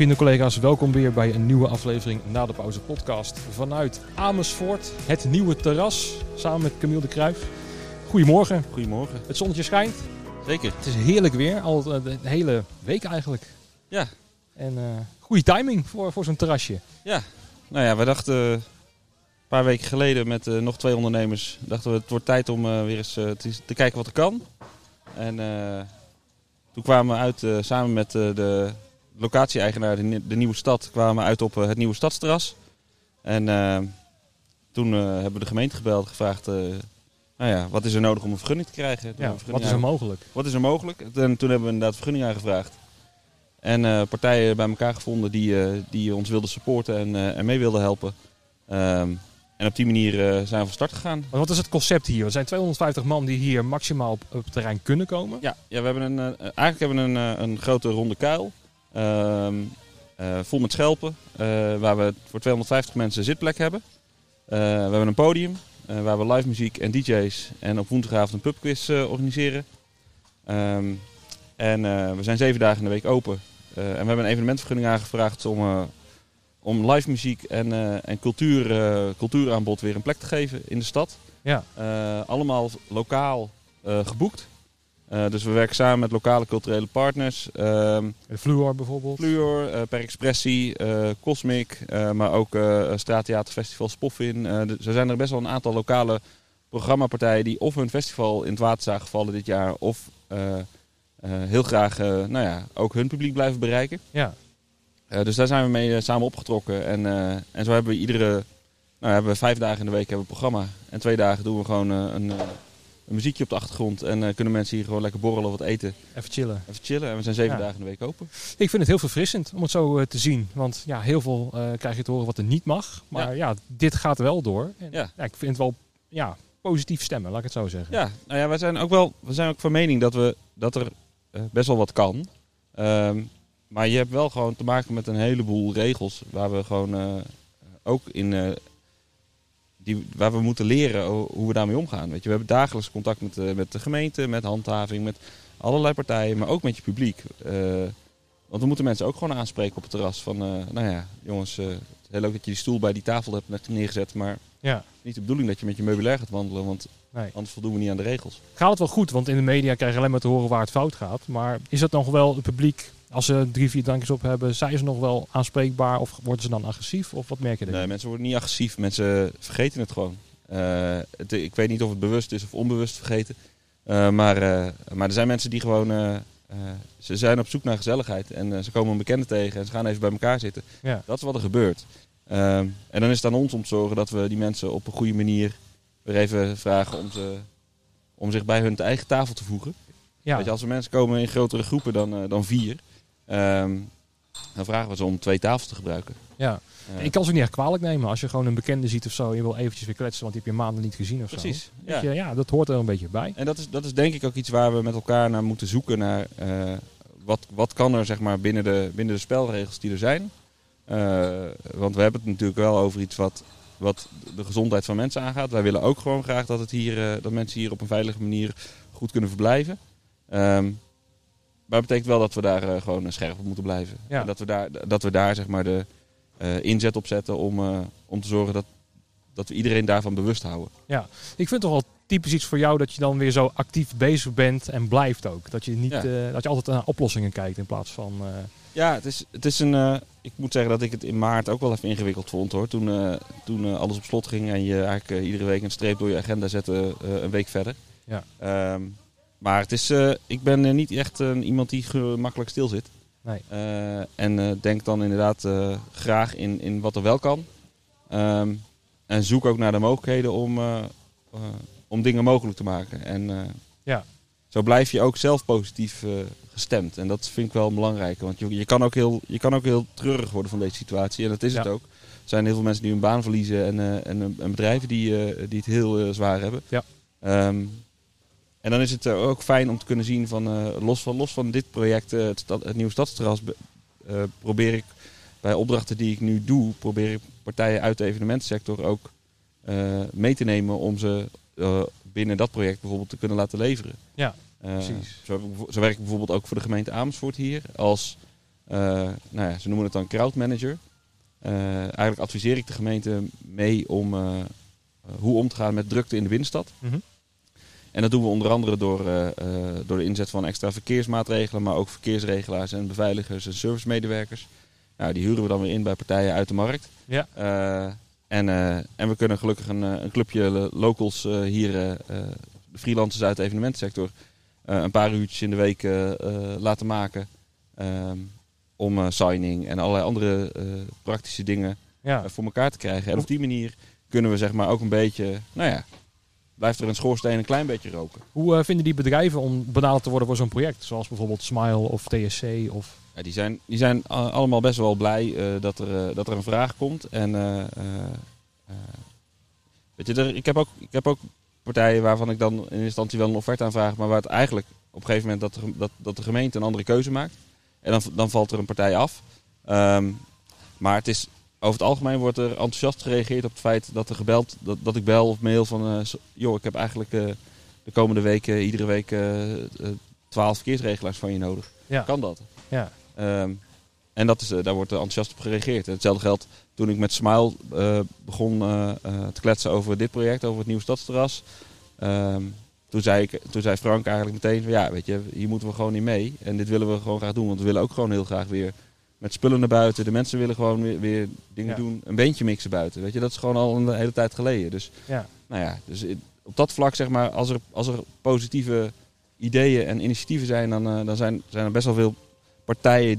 Vrienden en collega's, welkom weer bij een nieuwe aflevering Na de Pauze podcast vanuit Amersfoort, het nieuwe terras, samen met Camille de Cruijff. Goedemorgen. Goedemorgen. Het zonnetje schijnt. Zeker. Het is heerlijk weer, al de hele week eigenlijk. Ja. En goede timing voor zo'n terrasje. Ja. Nou ja, we dachten een paar weken geleden met nog twee ondernemers, dachten we het wordt tijd om weer eens te kijken wat er kan. En toen kwamen we uit samen met de locatie-eigenaar de Nieuwe Stad, kwamen uit op het Nieuwe Stadsterras. En toen hebben we de gemeente gebeld, gevraagd, wat is er nodig om een vergunning te krijgen? Ja, wat is er mogelijk? En toen hebben we inderdaad vergunning aangevraagd. En partijen bij elkaar gevonden die ons wilden supporten en mee wilden helpen. En op die manier zijn we van start gegaan. Maar wat is het concept hier? Er zijn 250 man die hier maximaal op het terrein kunnen komen. Ja, we hebben een grote ronde kuil. Vol met schelpen, waar we voor 250 mensen zitplek hebben. We hebben een podium waar we live muziek en DJ's en op woensdagavond een pubquiz organiseren. We zijn 7 dagen in de week open. En we hebben een evenementvergunning aangevraagd om live muziek en cultuuraanbod weer een plek te geven in de stad. Ja. Allemaal lokaal geboekt. Dus we werken samen met lokale culturele partners. Fluor bijvoorbeeld. Fluor, Per Expressie, Cosmic, maar ook Straattheaterfestival Spoffin. Zo zijn er best wel een aantal lokale programmapartijen die of hun festival in het water zagen vallen dit jaar, of heel graag ook hun publiek blijven bereiken. Ja. Dus daar zijn we mee samen opgetrokken. En zo hebben we 5 dagen in de week hebben we een programma. En 2 dagen doen we gewoon een muziekje op de achtergrond en kunnen mensen hier gewoon lekker borrelen, wat eten. Even chillen. En we zijn 7 dagen in de week open. Ik vind het heel verfrissend om het zo te zien. Want ja, heel veel krijg je te horen wat er niet mag. Maar ja, dit gaat wel door. En, ja, ik vind het wel positief stemmen, laat ik het zo zeggen. Ja, we zijn ook van mening dat er best wel wat kan. Maar je hebt wel gewoon te maken met een heleboel regels waar we gewoon ook in... waar we moeten leren hoe we daarmee omgaan. Weet je, we hebben dagelijks contact met de gemeente, met handhaving, met allerlei partijen, maar ook met je publiek. Want we moeten mensen ook gewoon aanspreken op het terras van, jongens, het is heel leuk dat je die stoel bij die tafel hebt neergezet, maar niet de bedoeling dat je met je meubilair gaat wandelen, want anders voldoen we niet aan de regels. Gaat het wel goed, want in de media krijg je alleen maar te horen waar het fout gaat, maar is dat nog wel het publiek, als ze 3-4 drankjes op hebben, zijn ze nog wel aanspreekbaar of worden ze dan agressief? Of wat merk je dan? Nee, mensen worden niet agressief. Mensen vergeten het gewoon. Ik weet niet of het bewust is of onbewust vergeten. Maar er zijn mensen die gewoon... ze zijn op zoek naar gezelligheid. En ze komen een bekende tegen en ze gaan even bij elkaar zitten. Ja. Dat is wat er gebeurt. En dan is het aan ons om te zorgen dat we die mensen op een goede manier weer even vragen om zich bij hun eigen tafel te voegen. Ja. Weet je, als er mensen komen in grotere groepen dan 4... dan vragen we ze om 2 tafels te gebruiken. Ja. Ik kan ze ook niet echt kwalijk nemen. Als je gewoon een bekende ziet of zo, je wil eventjes weer kletsen, want die heb je maanden niet gezien of precies, zo. Precies. Ja. Ja, dat hoort er een beetje bij. En dat is denk ik ook iets waar we met elkaar naar moeten zoeken. Naar wat kan er, zeg maar, binnen de spelregels die er zijn. Want we hebben het natuurlijk wel over iets wat de gezondheid van mensen aangaat. Wij willen ook gewoon graag dat mensen hier op een veilige manier goed kunnen verblijven. Maar dat betekent wel dat we daar gewoon scherp op moeten blijven. Ja. En dat we daar zeg maar de inzet op zetten om te zorgen dat we iedereen daarvan bewust houden. Ja, ik vind toch wel typisch iets voor jou dat je dan weer zo actief bezig bent en blijft ook. Dat je niet dat je altijd naar oplossingen kijkt in plaats van... Ja, het is een... ik moet zeggen dat ik het in maart ook wel even ingewikkeld vond, hoor. Toen alles op slot ging en je eigenlijk iedere week een streep door je agenda zette een week verder. Ja. Maar het is, ik ben niet echt iemand die gemakkelijk stil zit. Nee. En denk dan inderdaad graag in wat er wel kan. En zoek ook naar de mogelijkheden om dingen mogelijk te maken. En zo blijf je ook zelf positief gestemd. En dat vind ik wel belangrijk. Want je kan ook heel treurig worden van deze situatie. En dat is het ook. Er zijn heel veel mensen die hun baan verliezen. En bedrijven die het heel zwaar hebben. Ja. En dan is het ook fijn om te kunnen zien van los van dit project, het Nieuwe Stadsterras, probeer ik bij opdrachten die ik nu doe, probeer ik partijen uit de evenementensector ook mee te nemen om ze binnen dat project bijvoorbeeld te kunnen laten leveren. Ja, precies. Zo werk ik bijvoorbeeld ook voor de gemeente Amersfoort hier als Nou ja, ze noemen het dan crowdmanager. Eigenlijk adviseer ik de gemeente mee om hoe om te gaan met drukte in de binnenstad. Mm-hmm. En dat doen we onder andere door de inzet van extra verkeersmaatregelen, maar ook verkeersregelaars en beveiligers en servicemedewerkers. Nou, die huren we dan weer in bij partijen uit de markt. Ja. En we kunnen gelukkig een clubje locals hier, de freelancers uit de evenementensector, een paar uurtjes in de week laten maken. Om signing en allerlei andere praktische dingen voor elkaar te krijgen. En op die manier kunnen we zeg maar ook een beetje, nou ja, blijft er een schoorsteen een klein beetje roken. Hoe vinden die bedrijven om benaderd te worden voor zo'n project? Zoals bijvoorbeeld Smile of TSC? Of... Ja, die zijn allemaal best wel blij dat er een vraag komt. En weet je, ik heb ook partijen waarvan ik dan in eerste instantie wel een offerte aanvraag, maar waar het eigenlijk op een gegeven moment dat de gemeente een andere keuze maakt. En dan valt er een partij af. Maar het is, over het algemeen wordt er enthousiast gereageerd op het feit dat er gebeld, dat ik bel of mail van... joh, ik heb eigenlijk de komende weken, iedere week 12 verkeersregelaars van je nodig. Ja. Kan dat? Ja. En dat is, daar wordt er enthousiast op gereageerd. Hetzelfde geldt toen ik met Smile begon te kletsen over dit project, over het nieuwe stadsterras. Toen zei Frank eigenlijk meteen van ja, weet je, hier moeten we gewoon niet mee. En dit willen we gewoon graag doen, want we willen ook gewoon heel graag weer met spullen naar buiten. De mensen willen gewoon weer dingen doen, een beentje mixen buiten. Weet je, dat is gewoon al een hele tijd geleden. Dus, nou ja, dus op dat vlak zeg maar, als er positieve ideeën en initiatieven zijn, dan zijn er best wel veel partijen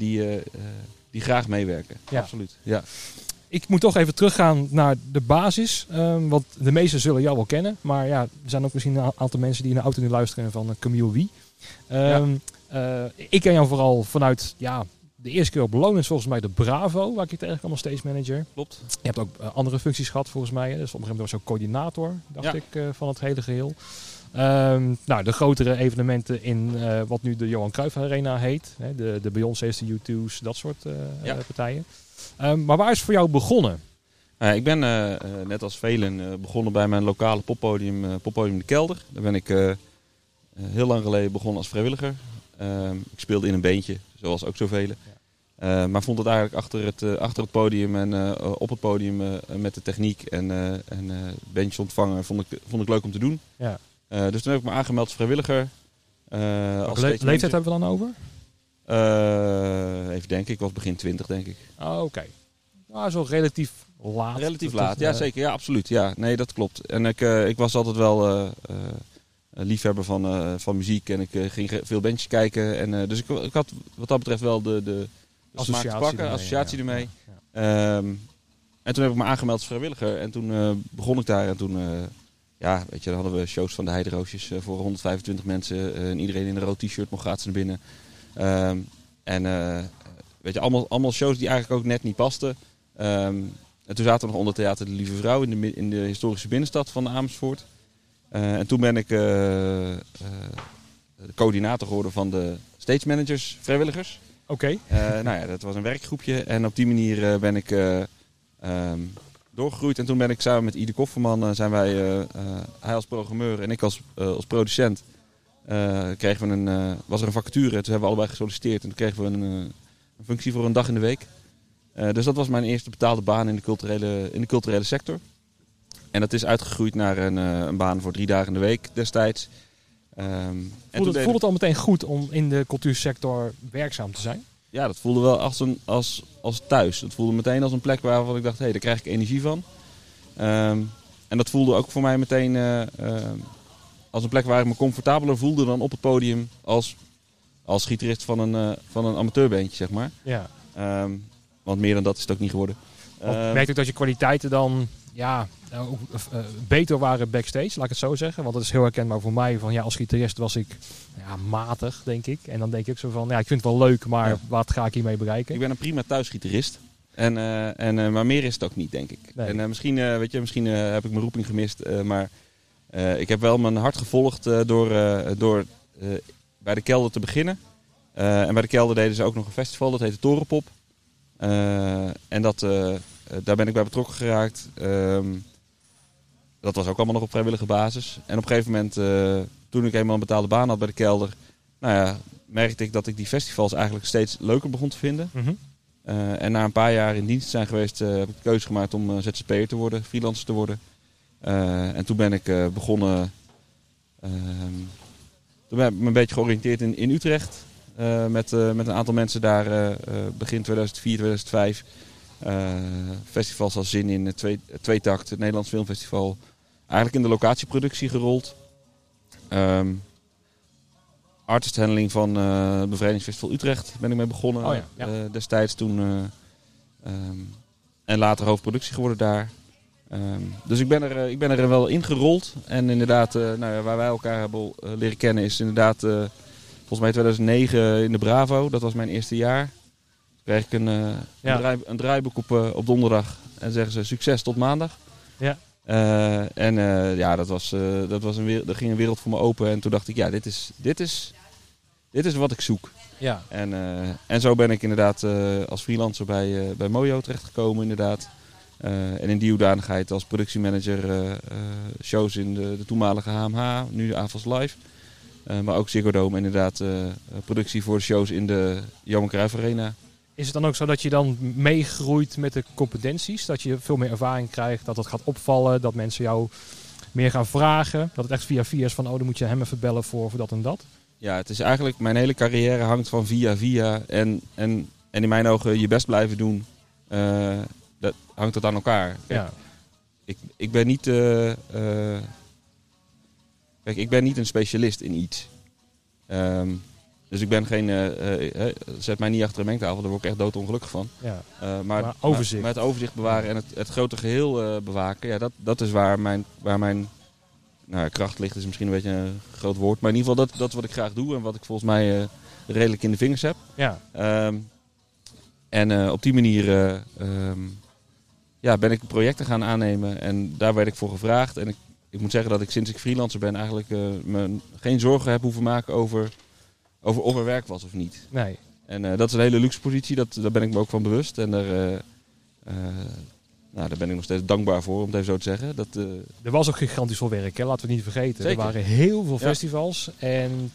die graag meewerken. Ja. Absoluut. Ja. Ik moet toch even teruggaan naar de basis. Want de meesten zullen jou wel kennen. Maar ja, er zijn ook misschien een aantal mensen die in de auto nu luisteren van Camille Wie. Ik ken jou vooral vanuit de eerste keer op Lowlands, volgens mij de Bravo. Waar ik je tegenkwam als stage manager. Klopt. Je hebt ook andere functies gehad volgens mij. Dus op een gegeven moment was je ook coördinator, dacht ik, van het hele geheel. Nou, de grotere evenementen in wat nu de Johan Cruijff Arena heet. Hè, de Beyoncé's, de U2's, dat soort partijen. Maar waar is het voor jou begonnen? Ik ben net als velen begonnen bij mijn lokale poppodium, poppodium De Kelder. Daar ben ik heel lang geleden begonnen als vrijwilliger. Ik speelde in een beentje, zoals ook zoveel. Ja. Maar vond het eigenlijk achter het podium en op het podium met de techniek en bandjes ontvangen vond ik leuk om te doen. Ja. Dus toen heb ik me aangemeld als vrijwilliger. Welke leeftijd hebben we dan over? Even denken, ik was begin 20 denk ik. Oh, oké. Nou, zo relatief laat. Relatief laat, ja zeker, ja absoluut. Ja, nee, dat klopt. En ik was altijd wel liefhebber van muziek en ik ging veel bandjes kijken. En, dus ik had wat dat betreft wel de associatie smaak te pakken, ermee, associatie ermee. Ja. En toen heb ik me aangemeld als vrijwilliger en toen begon ik daar en toen... ja, weet je, dan hadden we shows van de Heideroosjes voor 125 mensen en iedereen in een rood t-shirt mocht gratis naar binnen. Weet je, allemaal shows die eigenlijk ook net niet pasten. En toen zaten we nog onder theater De Lieve Vrouw in de historische binnenstad van Amersfoort. En toen ben ik de coördinator geworden van de stage managers, vrijwilligers. Oké. Nou ja, dat was een werkgroepje en op die manier ben ik doorgegroeid. En toen ben ik samen met Ide Kofferman, hij als programmeur en ik als producent... kregen we was er een vacature, toen hebben we allebei gesolliciteerd en toen kregen we een functie voor een dag in de week. Dus dat was mijn eerste betaalde baan in de culturele sector. En dat is uitgegroeid naar een baan voor 3 dagen in de week destijds. Voelde het al meteen goed om in de cultuursector werkzaam te zijn? Ja, dat voelde wel als thuis. Dat voelde meteen als een plek waarvan ik dacht, hé, daar krijg ik energie van. En dat voelde ook voor mij meteen... als een plek waar ik me comfortabeler voelde dan op het podium als gitarist van een amateurbeentje, zeg maar. Ja. Want meer dan dat is het ook niet geworden. Merk ik dat je kwaliteiten dan beter waren backstage, laat ik het zo zeggen. Want dat is heel herkenbaar voor mij. Van, als gitarist was ik matig, denk ik. En dan denk ik zo van, ik vind het wel leuk, maar wat ga ik hiermee bereiken? Ik ben een prima thuisgitarist. Maar meer is het ook niet, denk ik. Nee. En misschien heb ik mijn roeping gemist, maar... ik heb wel mijn hart gevolgd door bij De Kelder te beginnen. En bij De Kelder deden ze ook nog een festival, dat heette Torenpop. Daar ben ik bij betrokken geraakt. Dat was ook allemaal nog op vrijwillige basis. En op een gegeven moment, toen ik eenmaal een betaalde baan had bij De Kelder... Nou ja, merkte ik dat ik die festivals eigenlijk steeds leuker begon te vinden. Mm-hmm. En na een paar jaar in dienst zijn geweest, heb ik de keuze gemaakt om ZZP'er te worden, freelancer te worden. En toen ben ik begonnen... Toen ben ik me een beetje georiënteerd in Utrecht. Met een aantal mensen daar begin 2004, 2005. Festivals als Zin in, Tweetakt, het Nederlands Filmfestival. Eigenlijk in de locatieproductie gerold. Artisthandling van Bevrijdingsfestival Utrecht ben ik mee begonnen. Oh ja. Destijds toen. En later hoofdproductie geworden daar. Dus ik ben er wel ingerold. En inderdaad, waar wij elkaar hebben leren kennen is inderdaad volgens mij 2009 in de Bravo. Dat was mijn eerste jaar. Toen kreeg ik een draaiboek op donderdag. En zeggen ze succes tot maandag. Ja. Er ging een wereld voor me open. En toen dacht ik, ja, dit is wat ik zoek. Ja. En zo ben ik inderdaad als freelancer bij Mojo terechtgekomen inderdaad. En in die hoedanigheid als productiemanager shows in de toenmalige HMH, nu AFAS Live. Maar ook Ziggo Dome inderdaad productie voor shows in de Johan Cruijff Arena. Is het dan ook zo dat je dan meegroeit met de competenties? Dat je veel meer ervaring krijgt, dat het gaat opvallen, dat mensen jou meer gaan vragen? Dat het echt via via is van, dan moet je hem even bellen voor dat en dat? Ja, het is eigenlijk, mijn hele carrière hangt van via via. En in mijn ogen je best blijven doen. Dat hangt dat aan elkaar. Kijk, ja. Ik ben niet... ik ben niet een specialist in iets. Dus ik ben geen... zet mij niet achter een mengtafel, daar word ik echt doodongelukkig van. Ja. Maar overzicht. Maar het overzicht bewaren en het grote geheel bewaken. Ja, dat is waar mijn kracht ligt, is misschien een beetje een groot woord. Maar in ieder geval, dat is wat ik graag doe en wat ik volgens mij redelijk in de vingers heb. Ja. En op die manier ben ik projecten gaan aannemen en daar werd ik voor gevraagd. En ik moet zeggen dat ik sinds ik freelancer ben eigenlijk me geen zorgen heb hoeven maken over of er werk was of niet. Nee. En dat is een hele luxe positie, daar ben ik me ook van bewust. En daar ben ik nog steeds dankbaar voor, om het even zo te zeggen. Er was ook gigantisch veel werk, hè? Laten we het niet vergeten. Zeker. Er waren heel veel festivals en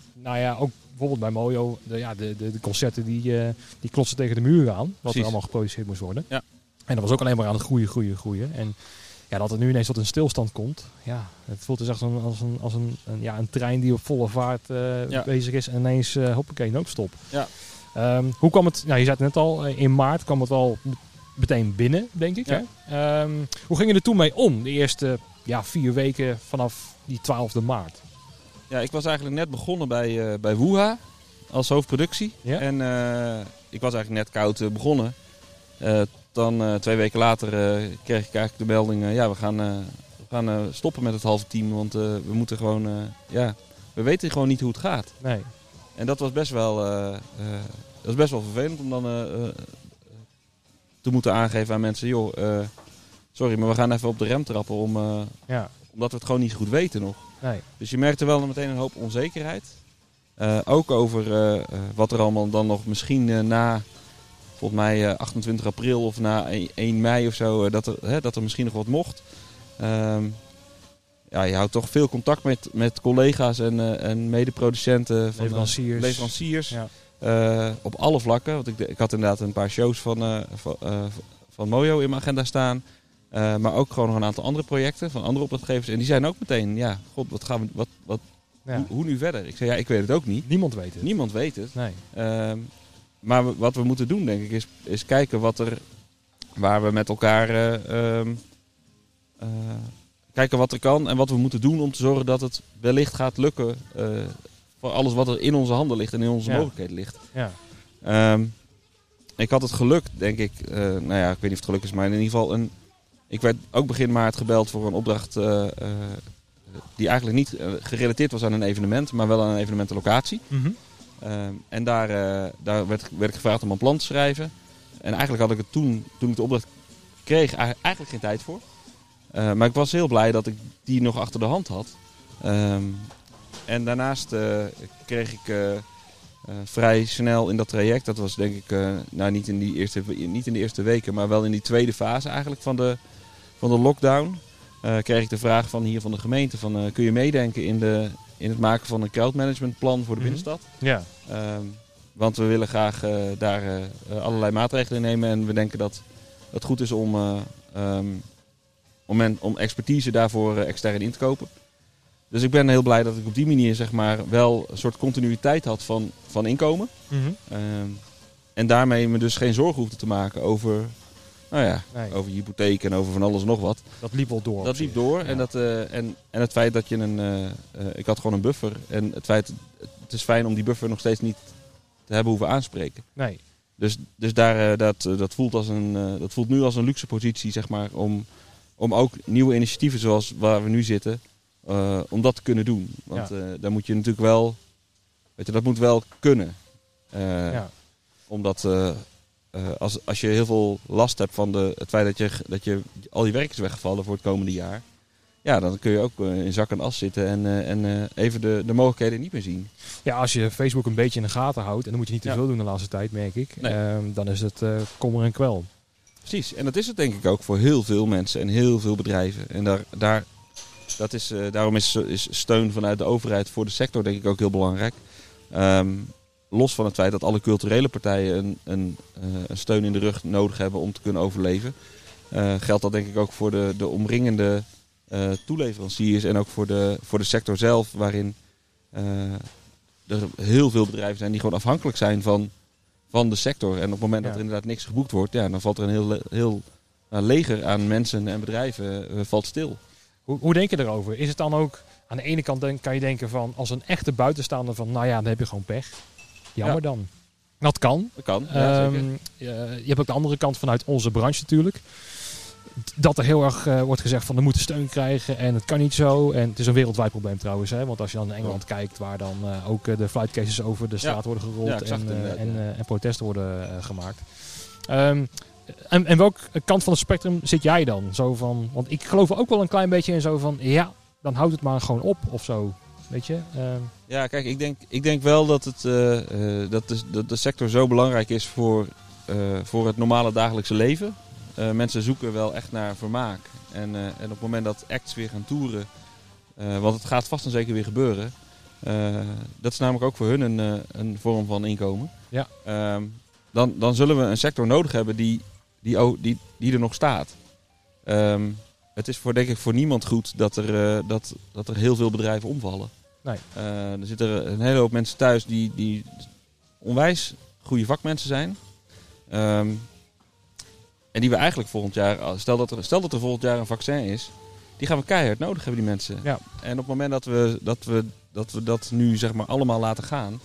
ook... Bijvoorbeeld bij Mojo, de concerten die klotsen tegen de muur aan. Wat er allemaal geproduceerd moest worden. Ja. En dat was ook alleen maar aan het groeien. En dat het nu ineens tot een stilstand komt. Ja, het voelt dus echt als een trein die op volle vaart bezig is. En ineens, hoppakee, noodstop. Ja. Hoe kwam het, je zei het net al, in maart kwam het al meteen binnen, denk ik. Ja. Hè? Hoe ging je er toen mee om? De eerste 4 weken vanaf die 12e maart. Ja, ik was eigenlijk net begonnen bij Woeha als hoofdproductie. Ja. En ik was eigenlijk net koud begonnen. Dan 2 weken later kreeg ik eigenlijk de melding... we gaan stoppen met het halve team. Want we moeten gewoon... we weten gewoon niet hoe het gaat. Nee. En dat was best wel vervelend om dan te moeten aangeven aan mensen... joh, sorry, maar we gaan even op de rem trappen omdat we het gewoon niet goed weten nog. Nee. Dus je merkte wel meteen een hoop onzekerheid. Ook over wat er allemaal dan nog misschien na, volgens mij 28 april of na 1 mei of zo, dat er misschien nog wat mocht. Je houdt toch veel contact met collega's en medeproducenten. Van leveranciers. Ja. Op alle vlakken. Want ik had inderdaad een paar shows van Mojo in mijn agenda staan. Maar ook gewoon nog een aantal andere projecten van andere opdrachtgevers. En die zijn ook meteen, wat gaan we... Hoe nu verder? Ik zei, ik weet het ook niet. Niemand weet het. Nee. Maar wat we moeten doen, denk ik, is kijken waar we met elkaar... kijken wat er kan en wat we moeten doen om te zorgen dat het wellicht gaat lukken... voor alles wat er in onze handen ligt en in onze mogelijkheden ligt. Ja. Ik had het geluk, denk ik... ik weet niet of het geluk is, maar in ieder geval... Ik werd ook begin maart gebeld voor een opdracht die eigenlijk niet gerelateerd was aan een evenement, maar wel aan een evenementenlocatie. Mm-hmm. En daar werd ik gevraagd om een plan te schrijven. En eigenlijk had ik het toen ik de opdracht kreeg, eigenlijk geen tijd voor. Maar ik was heel blij dat ik die nog achter de hand had. En daarnaast kreeg ik vrij snel in dat traject, dat was denk ik niet in de eerste weken, maar wel in die tweede fase eigenlijk van de lockdown, kreeg ik de vraag van de gemeente van kun je meedenken in de in het maken van een crowdmanagementplan voor de binnenstad. Ja. Want we willen graag daar allerlei maatregelen in nemen. En we denken dat het goed is om expertise daarvoor extern in te kopen. Dus ik ben heel blij dat ik op die manier zeg maar wel een soort continuïteit had van inkomen. Mm-hmm. En daarmee me dus geen zorgen hoefde te maken over, over je hypotheek en over van alles en nog wat. Dat liep wel door. Dat liep door. Ja. En het feit dat je ik had gewoon een buffer. En het is fijn om die buffer nog steeds niet te hebben hoeven aanspreken. Nee. Dus daar, dat voelt nu als een luxe positie, zeg maar, om ook nieuwe initiatieven zoals waar we nu zitten, om dat te kunnen doen. Want daar moet je natuurlijk wel, dat moet wel kunnen. Omdat als je heel veel last hebt van het feit dat je al je werk is weggevallen voor het komende jaar, ja, dan kun je ook in zak en as zitten en even de mogelijkheden niet meer zien. Ja, als je Facebook een beetje in de gaten houdt, en dan moet je niet te veel doen de laatste tijd, merk ik, dan is het kommer en kwel. Precies, en dat is het denk ik ook voor heel veel mensen en heel veel bedrijven. En daarom is steun vanuit de overheid voor de sector denk ik ook heel belangrijk. Los van het feit dat alle culturele partijen een steun in de rug nodig hebben om te kunnen overleven, geldt dat denk ik ook voor de omringende toeleveranciers en ook voor de sector zelf, waarin er heel veel bedrijven zijn die gewoon afhankelijk zijn van de sector. En op het moment dat er inderdaad niks geboekt wordt, dan valt er een heel leger aan mensen en bedrijven valt stil. Hoe denk je daarover? Is het dan ook, aan de ene kant kan je denken van, als een echte buitenstaander van, dan heb je gewoon pech. Jammer dan. Dat kan. Dat kan, je hebt ook de andere kant vanuit onze branche natuurlijk. Dat er heel erg wordt gezegd van, we moeten steun krijgen en het kan niet zo. En het is een wereldwijd probleem trouwens. Hè? Want als je dan in Engeland kijkt, waar dan ook de flight cases over de straat worden gerold. Ja, en protesten worden gemaakt. En welk kant van het spectrum zit jij dan? Zo van, want ik geloof ook wel een klein beetje in zo van, dan houdt het maar gewoon op of zo. Weet je? Ja, kijk, ik denk wel dat de sector zo belangrijk is voor het normale dagelijkse leven. Mensen zoeken wel echt naar vermaak. En op het moment dat acts weer gaan toeren, want het gaat vast en zeker weer gebeuren. Dat is namelijk ook voor hun een vorm van inkomen. Ja. Dan zullen we een sector nodig hebben die er nog staat. Het is denk ik voor niemand goed dat er heel veel bedrijven omvallen. Nee. Er zitten een hele hoop mensen thuis die onwijs goede vakmensen zijn. En die we eigenlijk volgend jaar, stel dat er volgend jaar een vaccin is, die gaan we keihard nodig hebben, die mensen. Ja. En op het moment dat we dat nu zeg maar allemaal laten gaan,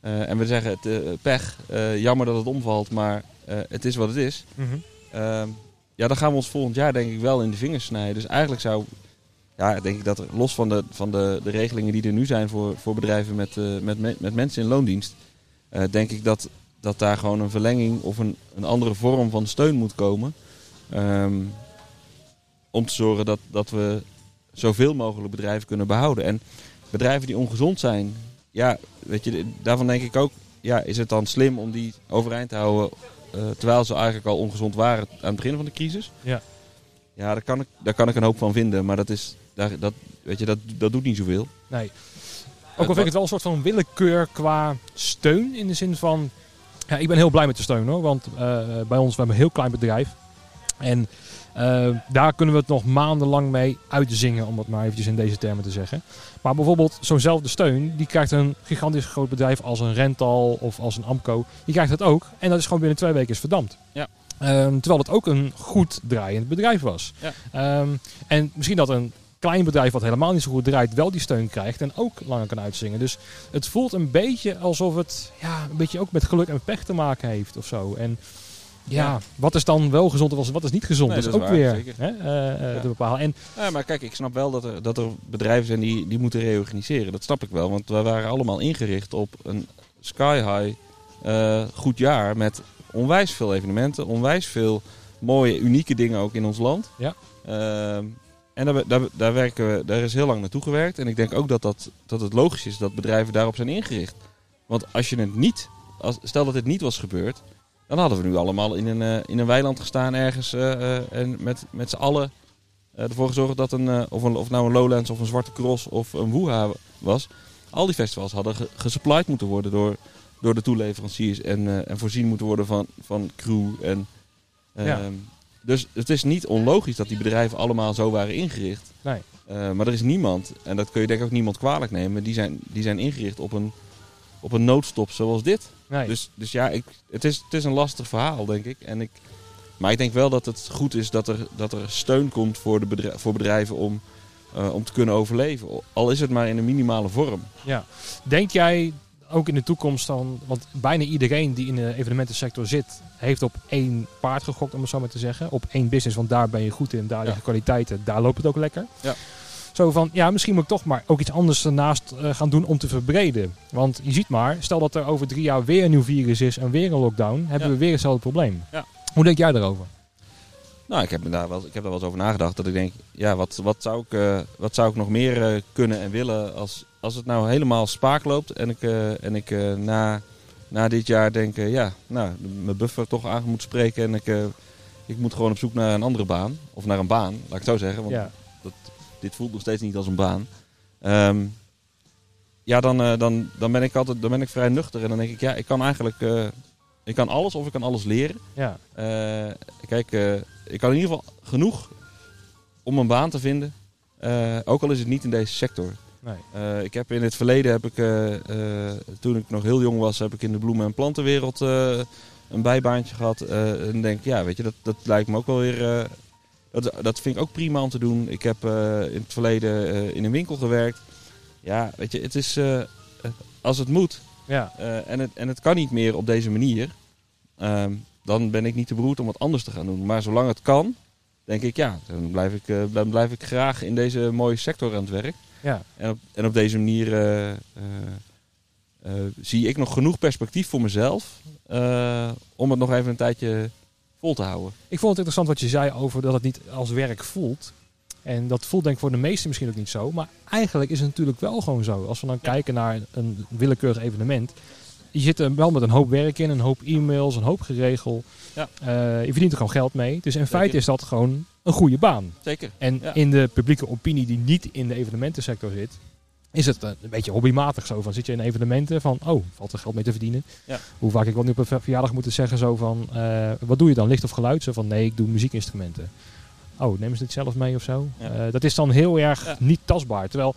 en we zeggen het pech, jammer dat het omvalt, maar het is wat het is. Mm-hmm. Dan gaan we ons volgend jaar denk ik wel in de vingers snijden. Dus eigenlijk denk ik dat er los van de regelingen die er nu zijn voor bedrijven met mensen in loondienst, denk ik dat daar gewoon een verlenging of een andere vorm van steun moet komen. Om te zorgen dat we zoveel mogelijk bedrijven kunnen behouden. En bedrijven die ongezond zijn, daarvan denk ik ook, is het dan slim om die overeind te houden, terwijl ze eigenlijk al ongezond waren aan het begin van de crisis? Ja. Ja, daar kan ik een hoop van vinden, maar dat doet niet zoveel. Nee. Ook al vind ik het wel een soort van willekeur qua steun, in de zin van, ja, ik ben heel blij met de steun hoor, want bij ons, we hebben een heel klein bedrijf. En daar kunnen we het nog maandenlang mee uitzingen, om dat maar eventjes in deze termen te zeggen. Maar bijvoorbeeld zo'nzelfde steun, die krijgt een gigantisch groot bedrijf als een Rental of als een Amco. Die krijgt dat ook en dat is gewoon binnen 2 weken is verdampt. Ja. Terwijl het ook een goed draaiend bedrijf was. Ja. En misschien dat een klein bedrijf wat helemaal niet zo goed draait, wel die steun krijgt en ook langer kan uitzingen. Dus het voelt een beetje alsof het een beetje ook met geluk en pech te maken heeft of zo. En wat is dan wel gezond en wat is niet gezond? Nee, dat is ook waar, weer te bepalen. En maar kijk, ik snap wel dat er bedrijven zijn die moeten reorganiseren. Dat snap ik wel, want we waren allemaal ingericht op een sky-high goed jaar met onwijs veel evenementen, onwijs veel mooie, unieke dingen ook in ons land. Ja. En daar is heel lang naartoe gewerkt. En ik denk ook dat het logisch is dat bedrijven daarop zijn ingericht. Want als je het niet, stel dat dit niet was gebeurd, dan hadden we nu allemaal in een weiland gestaan ergens en met z'n allen ervoor gezorgd dat een Lowlands of een Zwarte Cross of een Woeha was. Al die festivals hadden gesupplied moeten worden door de toeleveranciers en voorzien moeten worden van crew. Dus het is niet onlogisch dat die bedrijven allemaal zo waren ingericht. Nee. Maar er is niemand, en dat kun je denk ik ook niemand kwalijk nemen, die zijn ingericht op een noodstop zoals dit. Nee. Dus ja, het is een lastig verhaal, denk ik. Maar ik denk wel dat het goed is dat er steun komt voor bedrijven om te kunnen overleven. Al is het maar in een minimale vorm. Ja. Denk jij ook in de toekomst dan, want bijna iedereen die in de evenementensector zit, heeft op één paard gegokt, om het zo maar te zeggen. Op één business, want daar ben je goed in, daar liggen kwaliteiten, daar loopt het ook lekker. Ja. Zo van, ja, misschien moet ik toch maar ook iets anders ernaast gaan doen om te verbreden. Want je ziet maar, stel dat er over 3 jaar weer een nieuw virus is en weer een lockdown, hebben we weer hetzelfde probleem. Ja. Hoe denk jij daarover? Nou, ik heb daar wel eens over nagedacht. Dat ik denk, ja, wat zou ik nog meer kunnen en willen als het nou helemaal spaak loopt en ik na dit jaar denk, mijn buffer toch aan moet spreken en ik moet gewoon op zoek naar een andere baan. Of naar een baan, laat ik het zo zeggen. Want dit voelt nog steeds niet als een baan. Dan ben ik altijd vrij nuchter en dan denk ik, ja, ik kan eigenlijk... Ik kan alles of ik kan alles leren. Ja. Ik kan in ieder geval genoeg om een baan te vinden. Ook al is het niet in deze sector. Nee. Ik heb in het verleden, toen ik nog heel jong was, heb ik in de bloemen- en plantenwereld een bijbaantje gehad. En denk, ja, weet je, dat lijkt me ook wel weer... Dat vind ik ook prima om te doen. Ik heb in het verleden in een winkel gewerkt. Ja, weet je, het is... als het moet... Ja. En het kan niet meer op deze manier. Dan ben ik niet te beroerd om wat anders te gaan doen. Maar zolang het kan, denk ik, ja, dan blijf ik graag in deze mooie sector aan het werk. Ja. En op deze manier zie ik nog genoeg perspectief voor mezelf om het nog even een tijdje vol te houden. Ik vond het interessant wat je zei over dat het niet als werk voelt. En dat voelt denk ik voor de meesten misschien ook niet zo. Maar eigenlijk is het natuurlijk wel gewoon zo. Als we dan kijken naar een willekeurig evenement. Je zit er wel met een hoop werk in. Een hoop e-mails, een hoop geregel. Ja. Je verdient er gewoon geld mee. Dus in feite is dat gewoon een goede baan. Zeker. En in de publieke opinie die niet in de evenementensector zit... is het een beetje hobbymatig zo. Van, zit je in evenementen van, oh, valt er geld mee te verdienen. Ja. Hoe vaak ik wel nu op een verjaardag moet zeggen zo van... wat doe je dan, licht of geluid? Zo van, nee, ik doe muziekinstrumenten. Oh, nemen ze dit zelf mee of zo? Ja. Dat is dan heel erg niet tastbaar. Terwijl,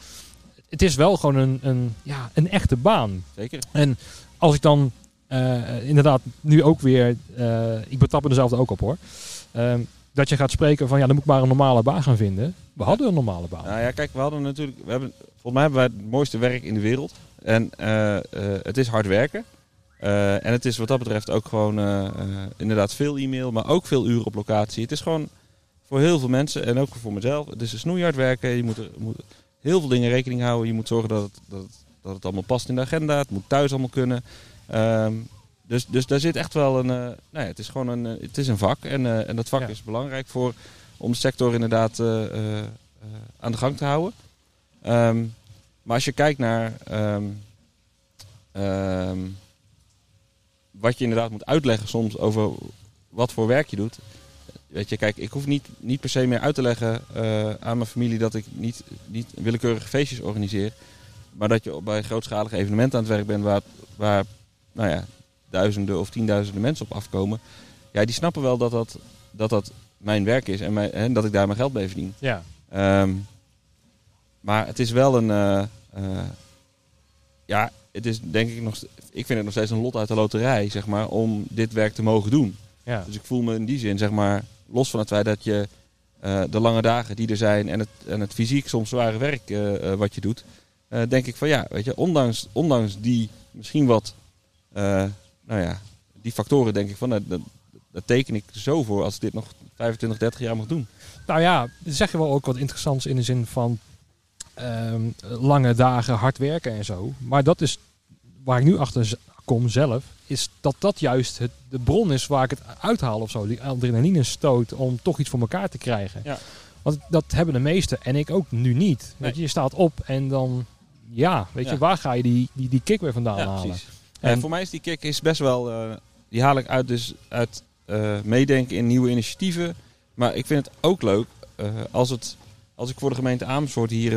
het is wel gewoon een echte baan. Zeker. En als ik dan inderdaad nu ook weer... ik betrap er zelf ook op hoor. Dat je gaat spreken van, ja, dan moet ik maar een normale baan gaan vinden. We hadden een normale baan. Nou ja, kijk, volgens mij hebben wij het mooiste werk in de wereld. En het is hard werken. En het is wat dat betreft ook gewoon inderdaad veel e-mail, maar ook veel uren op locatie. Het is gewoon... Voor heel veel mensen en ook voor mezelf. Het is een snoeihard werken. Je moet heel veel dingen rekening houden. Je moet zorgen dat het allemaal past in de agenda. Het moet thuis allemaal kunnen. Dus daar zit echt wel een... Het is een vak. En dat vak is belangrijk om de sector inderdaad aan de gang te houden. Maar als je kijkt naar... wat je inderdaad moet uitleggen soms over wat voor werk je doet... Weet je, kijk, ik hoef niet per se meer uit te leggen aan mijn familie dat ik niet willekeurige feestjes organiseer. Maar dat je bij grootschalige evenementen aan het werk bent waar duizenden of 10.000 mensen op afkomen. Ja, die snappen wel dat mijn werk is en dat ik daar mijn geld mee verdien. Ja. Maar het is wel een... het is denk ik nog... Ik vind het nog steeds een lot uit de loterij, zeg maar, om dit werk te mogen doen. Ja. Dus ik voel me in die zin, zeg maar, los van het feit dat je de lange dagen die er zijn en het fysiek soms zware werk wat je doet, denk ik van ja, weet je, ondanks die misschien wat, die factoren denk ik van, dat teken ik zo voor als ik dit nog 25, 30 jaar mag doen. Nou ja, zeg je wel ook wat interessants in de zin van lange dagen hard werken en zo, maar dat is waar ik nu achter kom zelf, is dat juist de bron is waar ik het uithaal of zo. Die adrenaline stoot om toch iets voor elkaar te krijgen. Ja. Want dat hebben de meesten en ik ook nu niet. Nee. Weet je staat op en dan, waar ga je die kick weer vandaan halen? Precies. En voor mij is die kick is best wel, die haal ik uit meedenken in nieuwe initiatieven. Maar ik vind het ook leuk als ik voor de gemeente Amersfoort hier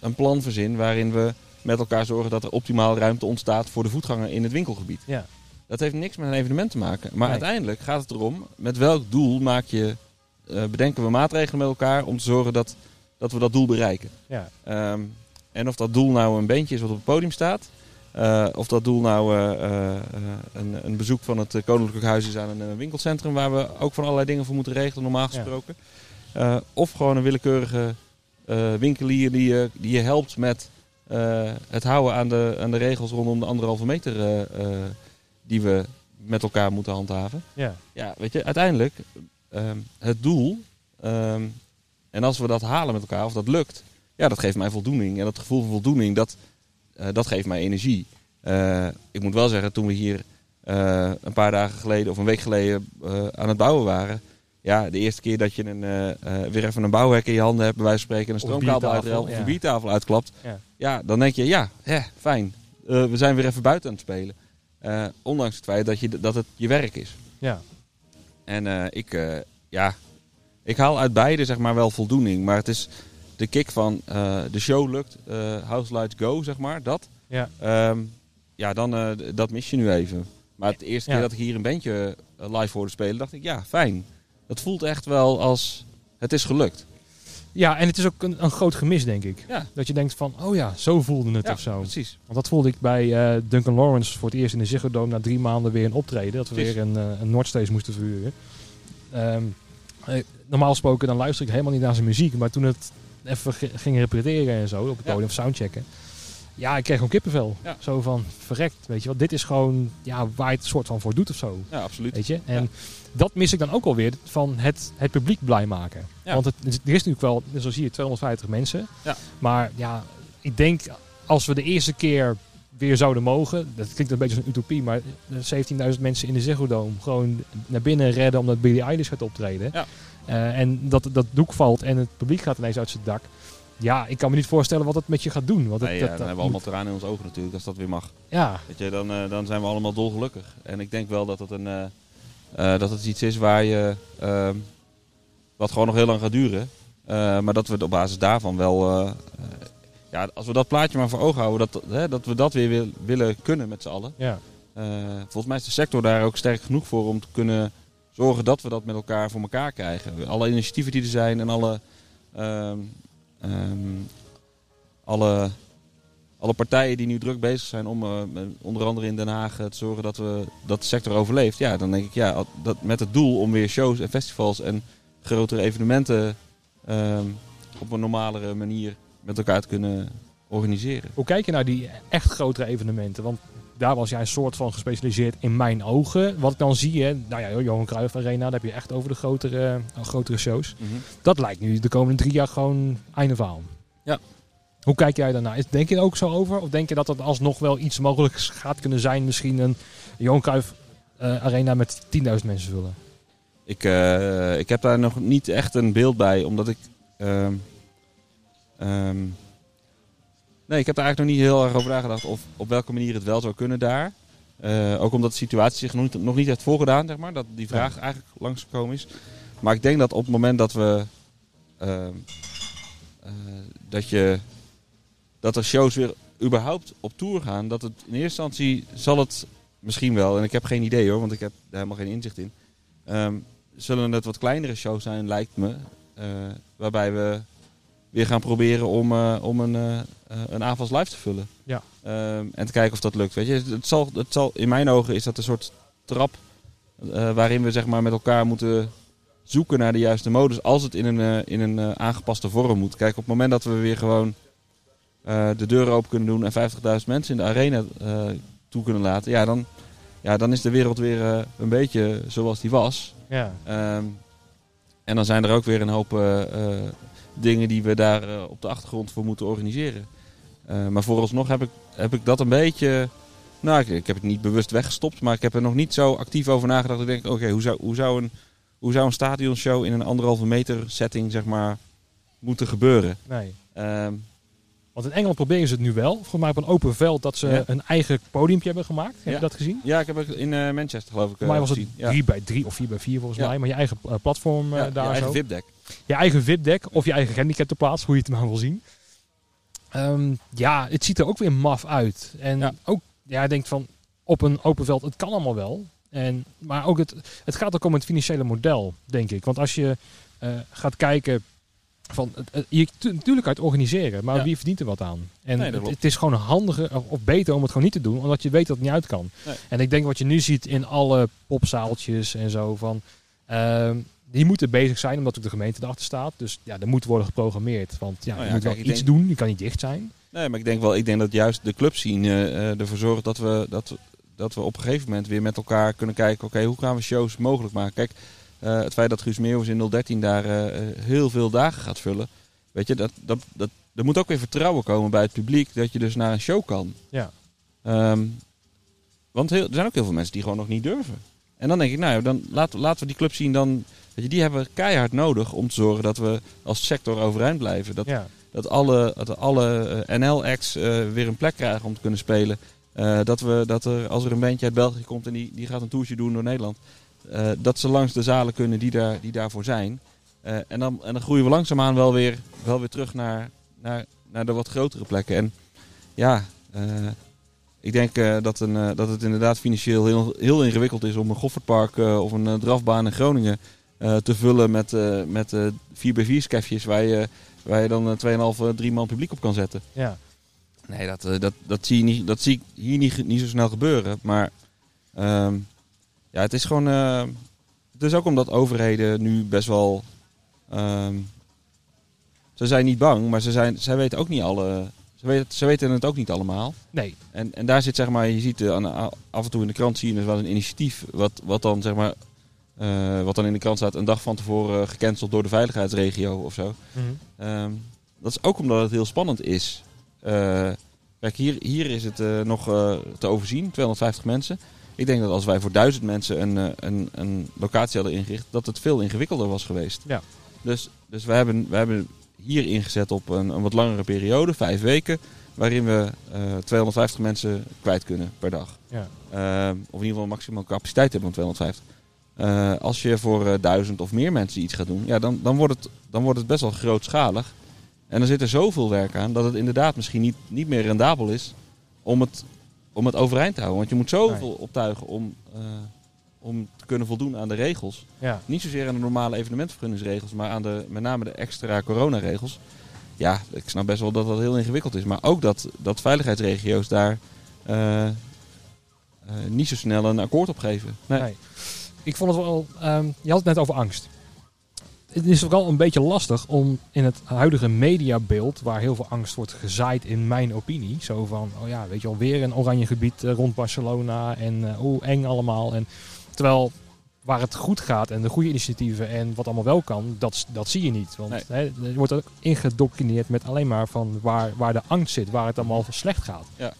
een plan verzin waarin we met elkaar zorgen dat er optimaal ruimte ontstaat voor de voetganger in het winkelgebied. Ja. Dat heeft niks met een evenement te maken. Maar uiteindelijk gaat het erom met welk doel bedenken we maatregelen met elkaar om te zorgen dat we dat doel bereiken. Ja. En of dat doel nou een bandje is wat op het podium staat. Of dat doel nou een bezoek van het Koninklijk Huis is aan een winkelcentrum waar we ook van allerlei dingen voor moeten regelen, normaal gesproken. Ja. Of gewoon een willekeurige winkelier die je helpt met het houden aan de regels rondom de 1,5 meter die we met elkaar moeten handhaven. Ja, weet je, uiteindelijk het doel. En als we dat halen met elkaar, of dat lukt, ja, dat geeft mij voldoening. En dat gevoel van voldoening, dat geeft mij energie. Ik moet wel zeggen, toen we hier een paar dagen geleden of een week geleden aan het bouwen waren. Ja, de eerste keer dat je weer even een bouwhek in je handen hebt, bij wijze van spreken, en een stroomkabel uitrelt of een biertafel uitklapt. Ja. Ja, dan denk je, fijn. We zijn weer even buiten aan het spelen. Ondanks het feit dat het je werk is. Ja. En ik haal uit beide zeg maar wel voldoening. Maar het is de kick van de show lukt, house lights go, zeg maar, dat. Ja, dan dat mis je nu even. Maar de eerste keer dat ik hier een bandje live hoorde spelen, dacht ik, ja, fijn. Dat voelt echt wel als het is gelukt. Ja, en het is ook een groot gemis, denk ik. Ja. Dat je denkt van, zo voelde het of zo. Precies. Want dat voelde ik bij Duncan Lawrence voor het eerst in de Ziggo Dome na 3 maanden weer een optreden. Dat we weer een Noordstage moesten verhuren. Normaal gesproken dan luister ik helemaal niet naar zijn muziek. Maar toen het even ging repeteren en zo op het podium of soundchecken. Ja, ik kreeg gewoon kippenvel. Ja. Zo van, verrekt, weet je wel. Dit is gewoon waar je het soort van voor doet of zo. Ja, absoluut. Weet je? En dat mis ik dan ook alweer van het publiek blij maken. Ja. Want er is nu wel, zoals hier, 250 mensen. Ja. Maar ik denk als we de eerste keer weer zouden mogen. Dat klinkt een beetje als een utopie, maar 17.000 mensen in de Ziggo Dome gewoon naar binnen redden omdat Billie Eilish gaat optreden. Ja. En dat doek valt en het publiek gaat ineens uit zijn dak. Ja, ik kan me niet voorstellen wat dat met je gaat doen. Want dan hebben we allemaal tranen in ons ogen natuurlijk, als dat weer mag. Ja. Weet je, dan zijn we allemaal dolgelukkig. En ik denk wel dat het dat het iets is waar je wat gewoon nog heel lang gaat duren. Maar dat we het op basis daarvan wel als we dat plaatje maar voor ogen houden, dat we dat weer willen kunnen met z'n allen. Ja. Volgens mij is de sector daar ook sterk genoeg voor om te kunnen zorgen dat we dat met elkaar voor elkaar krijgen. Alle initiatieven die er zijn en alle partijen die nu druk bezig zijn om onder andere in Den Haag te zorgen dat de sector overleeft. Ja, dan denk ik dat met het doel om weer shows en festivals en grotere evenementen op een normalere manier met elkaar te kunnen organiseren. Hoe kijk je naar die echt grotere evenementen? Want daar was jij een soort van gespecialiseerd in mijn ogen. Wat ik dan zie, Johan Cruijff Arena, daar heb je echt over de grotere shows. Mm-hmm. Dat lijkt nu de komende 3 jaar gewoon einde verhaal. Ja. Hoe kijk jij daarnaar? Denk je er ook zo over? Of denk je dat alsnog wel iets mogelijk gaat kunnen zijn? Misschien een Johan Cruijff Arena met 10.000 mensen vullen? Ik heb daar nog niet echt een beeld bij, omdat ik... nee, ik heb daar eigenlijk nog niet heel erg over nagedacht of op welke manier het wel zou kunnen daar. Ook omdat de situatie zich nog niet heeft voorgedaan, zeg maar. Dat die vraag eigenlijk langsgekomen is. Maar ik denk dat op het moment dat we... dat er shows weer überhaupt op tour gaan, dat het in eerste instantie zal het misschien wel, en ik heb geen idee hoor, want ik heb daar helemaal geen inzicht in. Zullen het wat kleinere shows zijn, lijkt me. Waarbij we weer gaan proberen om een AFAS Live te vullen. Ja. En te kijken of dat lukt. Weet je? Het zal, in mijn ogen is dat een soort trap waarin we zeg maar met elkaar moeten zoeken naar de juiste modus als het in een aangepaste vorm moet. Kijk, op het moment dat we weer gewoon de deuren open kunnen doen en 50.000 mensen in de arena toe kunnen laten, dan is de wereld weer een beetje zoals die was. Ja. En dan zijn er ook weer een hoop dingen die we daar op de achtergrond voor moeten organiseren. Maar vooralsnog heb ik dat een beetje... Nou, ik heb het niet bewust weggestopt, maar ik heb er nog niet zo actief over nagedacht. Ik denk, oké, hoe zou een stadionshow in een 1,5 meter setting, zeg maar, moeten gebeuren? Nee. Want in Engeland proberen ze het nu wel. Volgens mij op een open veld dat ze een eigen podiumpje hebben gemaakt. Heb je dat gezien? Ja, ik heb het in Manchester geloof ik. Voor mij was het 3x3 of 4x4 volgens mij. Maar je eigen platform daar zo. Je eigen VIP-deck. Je eigen VIP-deck of je eigen handicaptenplaats, hoe je het maar wil zien. Het ziet er ook weer maf uit. En ook, je denkt van, op een open veld, het kan allemaal wel. Maar ook het gaat ook om het financiële model, denk ik. Want als je gaat kijken... Natuurlijk uit organiseren, maar wie verdient er wat aan? En het is gewoon handiger of beter om het gewoon niet te doen, omdat je weet dat het niet uit kan. Nee. En ik denk wat je nu ziet in alle popzaaltjes en zo, van die moeten bezig zijn, omdat ook de gemeente erachter staat. Dus er moet worden geprogrammeerd, want je moet wel iets doen, je kan niet dicht zijn. Nee, maar ik denk dat juist de clubscene ervoor zorgt dat we op een gegeven moment weer met elkaar kunnen kijken, oké, hoe gaan we shows mogelijk maken? Kijk. Het feit dat Guus Meeuwis in 013 daar heel veel dagen gaat vullen. Weet je, dat, er moet ook weer vertrouwen komen bij het publiek dat je dus naar een show kan. Ja. Want er zijn ook heel veel mensen die gewoon nog niet durven. En dan denk ik, dan laten we die club zien. Dan, weet je, die hebben we keihard nodig om te zorgen dat we als sector overeind blijven. Dat alle NL-acts weer een plek krijgen om te kunnen spelen. Dat er, als er een bandje uit België komt en die gaat een toertje doen door Nederland... dat ze langs de zalen kunnen die daarvoor zijn. En dan groeien we langzaamaan wel weer terug naar de wat grotere plekken. En ik denk dat het inderdaad financieel heel, heel ingewikkeld is om een Goffertpark of een drafbaan in Groningen te vullen met 4x4 skefjes waar je dan 2,5, 3 man publiek op kan zetten. Ja. Nee, dat zie ik hier niet zo snel gebeuren. Maar... het is gewoon... het is ook omdat overheden nu best wel... ze zijn niet bang, maar zij weten ook niet alle... Ze weten het ook niet allemaal. Nee. En daar zit, zeg maar... Je ziet af en toe in de krant zie je dus wel een initiatief... Wat dan in de krant staat... Een dag van tevoren gecanceld door de veiligheidsregio of zo. Mm-hmm. Dat is ook omdat het heel spannend is. Kijk, hier is het nog te overzien. 250 mensen... Ik denk dat als wij voor 1000 mensen een locatie hadden ingericht... dat het veel ingewikkelder was geweest. Ja. Dus wij hebben hier ingezet op een wat langere periode, 5 weken... waarin we 250 mensen kwijt kunnen per dag. Ja. Of in ieder geval een maximaal capaciteit hebben van 250. Als je voor 1000 of meer mensen iets gaat doen... dan wordt het best wel grootschalig. En dan zit er zoveel werk aan... dat het inderdaad misschien niet meer rendabel is om het overeind te houden. Want je moet zoveel optuigen om te kunnen voldoen aan de regels. Ja. Niet zozeer aan de normale evenementvergunningsregels... maar aan met name de extra coronaregels. Ja, ik snap best wel dat dat heel ingewikkeld is. Maar ook dat veiligheidsregio's daar niet zo snel een akkoord op geven. Nee. Ik vond het wel... je had het net over angst. Het is ook al een beetje lastig om in het huidige mediabeeld... waar heel veel angst wordt gezaaid in mijn opinie... zo van, weet je wel, weer een oranje gebied rond Barcelona... en eng allemaal. En terwijl waar het goed gaat en de goede initiatieven... en wat allemaal wel kan, dat zie je niet. Want er wordt ook ingedoctrineerd met alleen maar van waar de angst zit... waar het allemaal slecht gaat. Ja.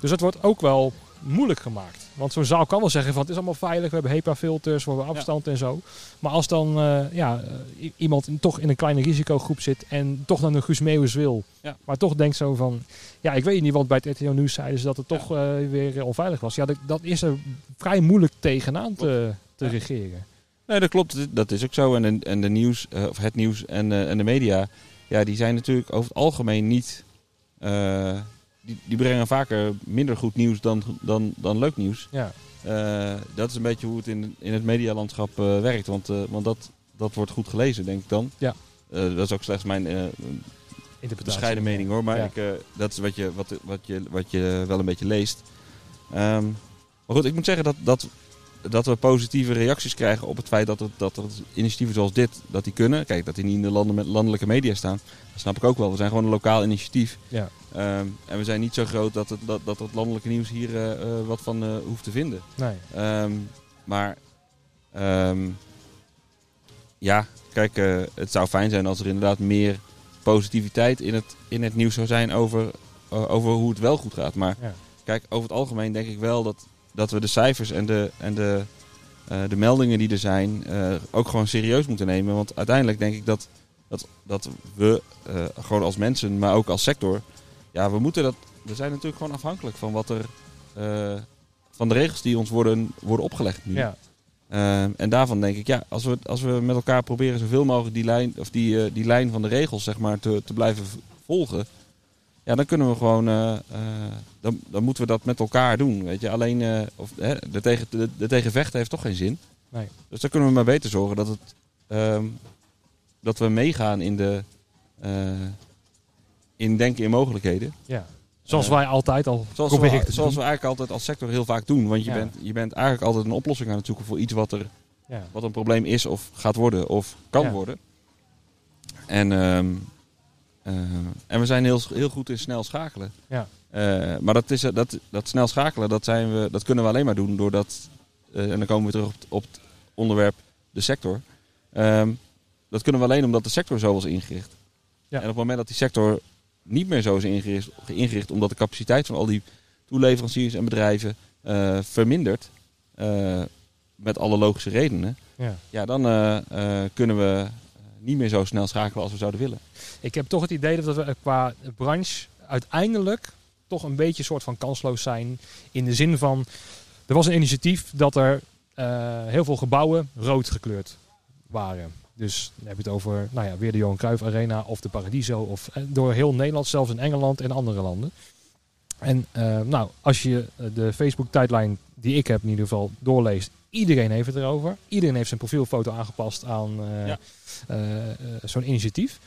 Dus dat wordt ook wel moeilijk gemaakt. Want zo'n zaal kan wel zeggen van het is allemaal veilig, we hebben HEPA-filters, we hebben afstand en zo. Maar als dan iemand toch in een kleine risicogroep zit en toch naar een Guus Meeuwis wil. Ja. Maar toch denkt zo van, ik weet niet, want bij het RTL Nieuws zeiden ze dat het toch weer onveilig was. Ja, dat is er vrij moeilijk tegenaan te regeren. Nee, dat klopt. Dat is ook zo. En de nieuws, of het nieuws en de media, die zijn natuurlijk over het algemeen niet... Die brengen vaker minder goed nieuws dan leuk nieuws. Ja. Dat is een beetje hoe het in het medialandschap werkt. Want dat wordt goed gelezen, denk ik dan. Ja. Dat is ook slechts mijn bescheiden mening, hoor. Maar dat is wat je wel een beetje leest. Maar goed, ik moet zeggen dat we positieve reacties krijgen op het feit dat er initiatieven zoals dit, dat die kunnen. Kijk, dat die niet in de landelijke media staan, dat snap ik ook wel. We zijn gewoon een lokaal initiatief. Ja. En we zijn niet zo groot dat het landelijke nieuws hier wat van hoeft te vinden. Nee. Kijk, het zou fijn zijn als er inderdaad meer positiviteit in het nieuws zou zijn over hoe het wel goed gaat. Maar kijk, over het algemeen denk ik wel dat we de cijfers en de meldingen die er zijn ook gewoon serieus moeten nemen. Want uiteindelijk denk ik dat we gewoon als mensen, maar ook als sector... Ja, we moeten dat. We zijn natuurlijk gewoon afhankelijk van wat er. Van de regels die ons worden opgelegd nu. Ja. En daarvan denk ik, ja, als we met elkaar proberen zoveel mogelijk die lijn van de regels, zeg maar, te blijven volgen. Ja, dan kunnen we gewoon. Dan moeten we dat met elkaar doen. Weet je, alleen. Tegen vechten heeft toch geen zin. Nee. Dus dan kunnen we maar beter zorgen dat het. Dat we meegaan in de. In denken in mogelijkheden. Ja. Zoals wij altijd al proberen te Zoals we eigenlijk altijd als sector heel vaak doen. Want je bent eigenlijk altijd een oplossing aan het zoeken voor iets wat een probleem is of gaat worden of kan worden. En we zijn heel goed in snel schakelen. Ja. Maar dat snel schakelen, dat kunnen we alleen maar doen doordat... en dan komen we terug op het onderwerp de sector. Dat kunnen we alleen omdat de sector zo was ingericht. Ja. En op het moment dat die sector... niet meer zo is ingericht omdat de capaciteit van al die toeleveranciers en bedrijven vermindert. Met alle logische redenen. Ja dan kunnen we niet meer zo snel schakelen als we zouden willen. Ik heb toch het idee dat we qua branche uiteindelijk toch een beetje soort van kansloos zijn. In de zin van, er was een initiatief dat er heel veel gebouwen rood gekleurd waren. Dus dan heb je het over weer de Johan Cruijff Arena of de Paradiso. Of door heel Nederland, zelfs in Engeland en andere landen. En als je de Facebook-tijdlijn die ik heb in ieder geval doorleest. Iedereen heeft het erover. Iedereen heeft zijn profielfoto aangepast aan zo'n initiatief.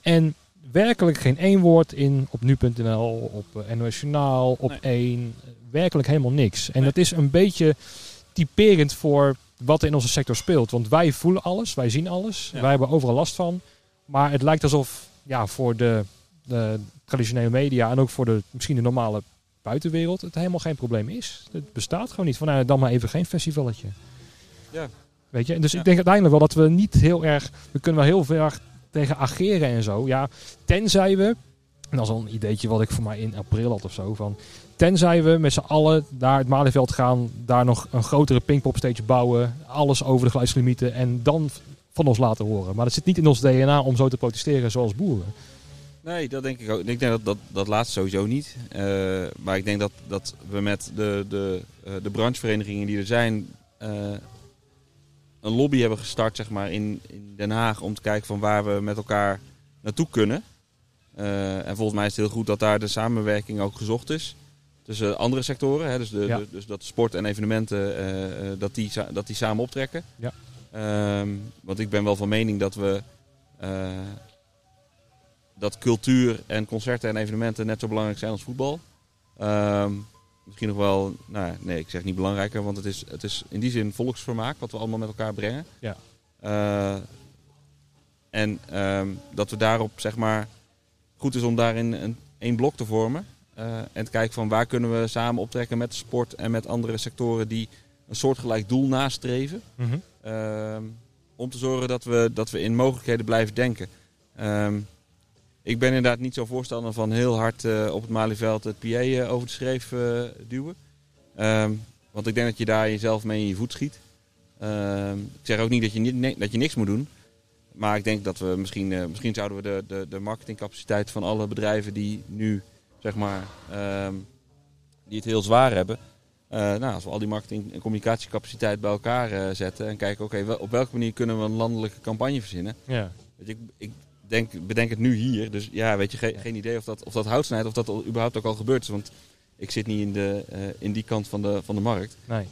En werkelijk geen één woord in op nu.nl, op NOS Journaal, op één. Werkelijk helemaal niks. En dat is een beetje typerend voor... wat in onze sector speelt. Want wij voelen alles, wij zien alles. Ja. Wij hebben overal last van. Maar het lijkt alsof voor de traditionele media... en ook voor misschien de normale buitenwereld... het helemaal geen probleem is. Het bestaat gewoon niet. Van, dan maar even geen festivalletje. Ja. Weet je? Dus ik denk uiteindelijk wel dat we niet heel erg... we kunnen wel heel veel erg tegen ageren en zo. Ja, tenzij we... en dat is al een ideetje wat ik voor mij in april had of zo... van. Tenzij we met z'n allen naar het Malieveld gaan, daar nog een grotere Pinkpop stage bouwen, alles over de geluidslimieten en dan van ons laten horen. Maar dat zit niet in ons DNA om zo te protesteren zoals boeren. Nee, dat denk ik ook. Ik denk dat laatste sowieso niet. Maar ik denk dat we met de brancheverenigingen die er zijn een lobby hebben gestart, zeg maar, in Den Haag om te kijken van waar we met elkaar naartoe kunnen. En volgens mij is het heel goed dat daar de samenwerking ook gezocht is. Dus andere sectoren, hè, dus dat sport en evenementen, dat die samen optrekken. Ja. Want ik ben wel van mening dat we dat cultuur en concerten en evenementen net zo belangrijk zijn als voetbal. Misschien nog wel, nee, ik zeg niet belangrijker, want het is in die zin volksvermaak wat we allemaal met elkaar brengen. Ja. En dat we daarop, zeg maar, goed is om daarin één blok te vormen. En te kijken van waar kunnen we samen optrekken met sport en met andere sectoren die een soortgelijk doel nastreven. Mm-hmm. Om te zorgen dat we in mogelijkheden blijven denken. Ik ben inderdaad niet zo voorstander van heel hard op het Malieveld het PA over de schreef duwen. Want ik denk dat je daar jezelf mee in je voet schiet. Ik zeg ook niet dat dat je niks moet doen. Maar ik denk dat we misschien zouden we de marketingcapaciteit van alle bedrijven die nu... zeg maar, die het heel zwaar hebben. Als we al die marketing- en communicatiecapaciteit bij elkaar zetten... en kijken, op welke manier kunnen we een landelijke campagne verzinnen? Ja. Weet je, ik bedenk het nu hier. Dus ja, weet je, geen idee of dat hout snijdt... of dat al, überhaupt ook al gebeurd is. Want ik zit niet in die kant van de markt. Nee.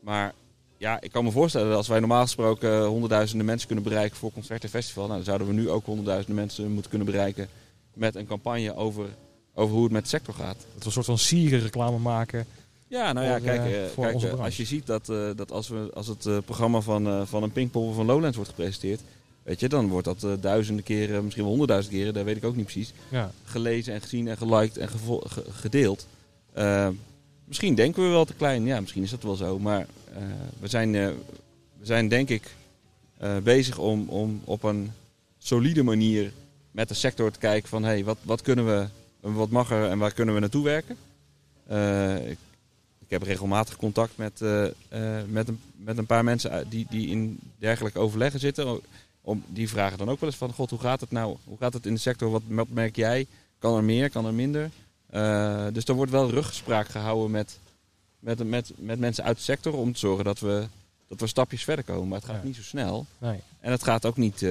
Maar ja, ik kan me voorstellen dat als wij normaal gesproken... honderdduizenden mensen kunnen bereiken voor concerten en festival... dan zouden we nu ook honderdduizenden mensen moeten kunnen bereiken... met een campagne over hoe het met de sector gaat. Dat we een soort van sierenreclame maken. Ja, nou ja, kijk, als je ziet dat als het programma van een Pinkpop of van Lowlands wordt gepresenteerd... weet je, dan wordt dat duizenden keren, misschien wel honderdduizend keren... dat weet ik ook niet precies, gelezen en gezien en geliked en gedeeld. Misschien denken we wel te klein. Ja, misschien is dat wel zo. Maar we zijn denk ik bezig om op een solide manier... met de sector te kijken van wat kunnen we, wat mag er en waar kunnen we naartoe werken. Ik heb regelmatig contact met een paar mensen die in dergelijke overleggen zitten. Die vragen dan ook wel eens van, god, hoe gaat het nou? Hoe gaat het in de sector? Wat merk jij? Kan er meer, kan er minder. Dus er wordt wel ruggespraak gehouden met mensen uit de sector om te zorgen dat we stapjes verder komen. Maar het gaat niet zo snel. Nee. En het gaat ook niet,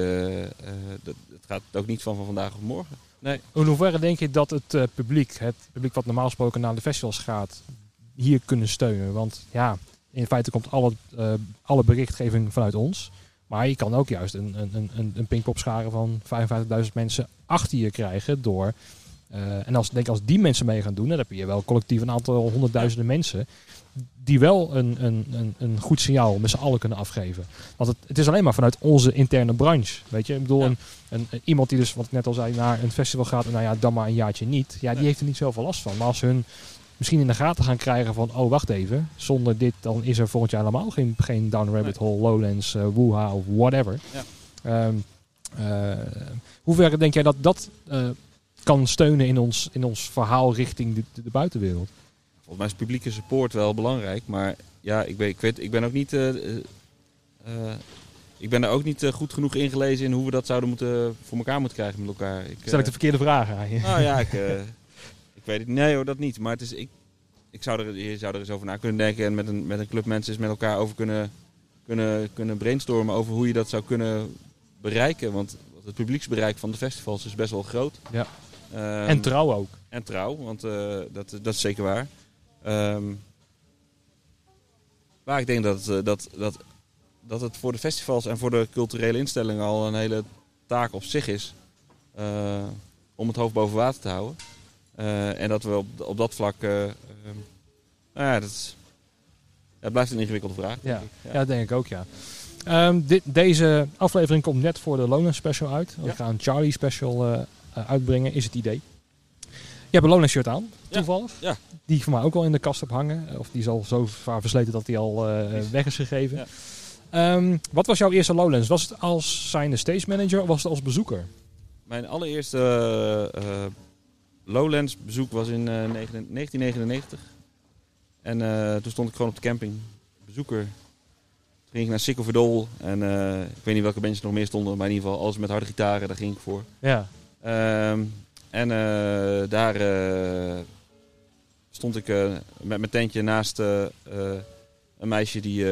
van vandaag op morgen. Nee. In hoeverre denk je dat het publiek wat normaal gesproken naar de festivals gaat, hier kunnen steunen? Want ja, in feite komt alle berichtgeving vanuit ons. Maar je kan ook juist een Pinkpop-schare van 55.000 mensen achter je krijgen door... En als die mensen mee gaan doen, dan heb je wel collectief een aantal honderdduizenden mensen die wel een goed signaal met z'n allen kunnen afgeven. Want het is alleen maar vanuit onze interne branche. Weet je, ik bedoel, iemand die dus, wat ik net al zei, naar een festival gaat en nou ja, dan maar een jaartje niet. Ja, die heeft er niet zoveel last van. Maar als hun misschien in de gaten gaan krijgen van, oh wacht even, zonder dit dan is er volgend jaar helemaal geen Down Rabbit Hole, Lowlands, Woeha of whatever. Ja. Hoe ver denk jij dat kan steunen in ons verhaal richting de buitenwereld? Volgens mij is publieke support wel belangrijk, maar ja, ik ben daar ook niet goed genoeg ingelezen in hoe we dat zouden moeten voor elkaar moeten krijgen met elkaar. Stel ik de verkeerde vragen aan je? Nou ja, ik weet het. Nee hoor, dat niet. Maar het is, je zou er eens over na kunnen denken en met een club mensen eens met elkaar over kunnen brainstormen over hoe je dat zou kunnen bereiken, want het publieksbereik van de festivals is best wel groot. Ja. En trouw ook. En trouw, want dat is zeker waar. Maar ik denk dat het voor de festivals en voor de culturele instellingen al een hele taak op zich is. Om het hoofd boven water te houden. En dat we op dat vlak... het blijft een ingewikkelde vraag. Ja, denk ik ook, ja. Deze aflevering komt net voor de Lowlands special uit. We gaan een Charlie special uitbrengen, is het idee. Je hebt een Lowlands shirt aan, toevallig. Ja. Die ik voor mij ook al in de kast heb hangen. Of die is al zo vaar versleten dat die al weg is gegeven. Ja. Wat was jouw eerste Lowlands? Was het als zijnde stage manager of was het als bezoeker? Mijn allereerste Lowlands bezoek was in 1999. En toen stond ik gewoon op de camping. Bezoeker. Ging ik naar Sick of a Doll en ik weet niet welke bandjes nog meer stonden, maar in ieder geval alles met harde gitaren, daar ging ik voor. Ja. En daar stond ik met mijn tentje naast een meisje die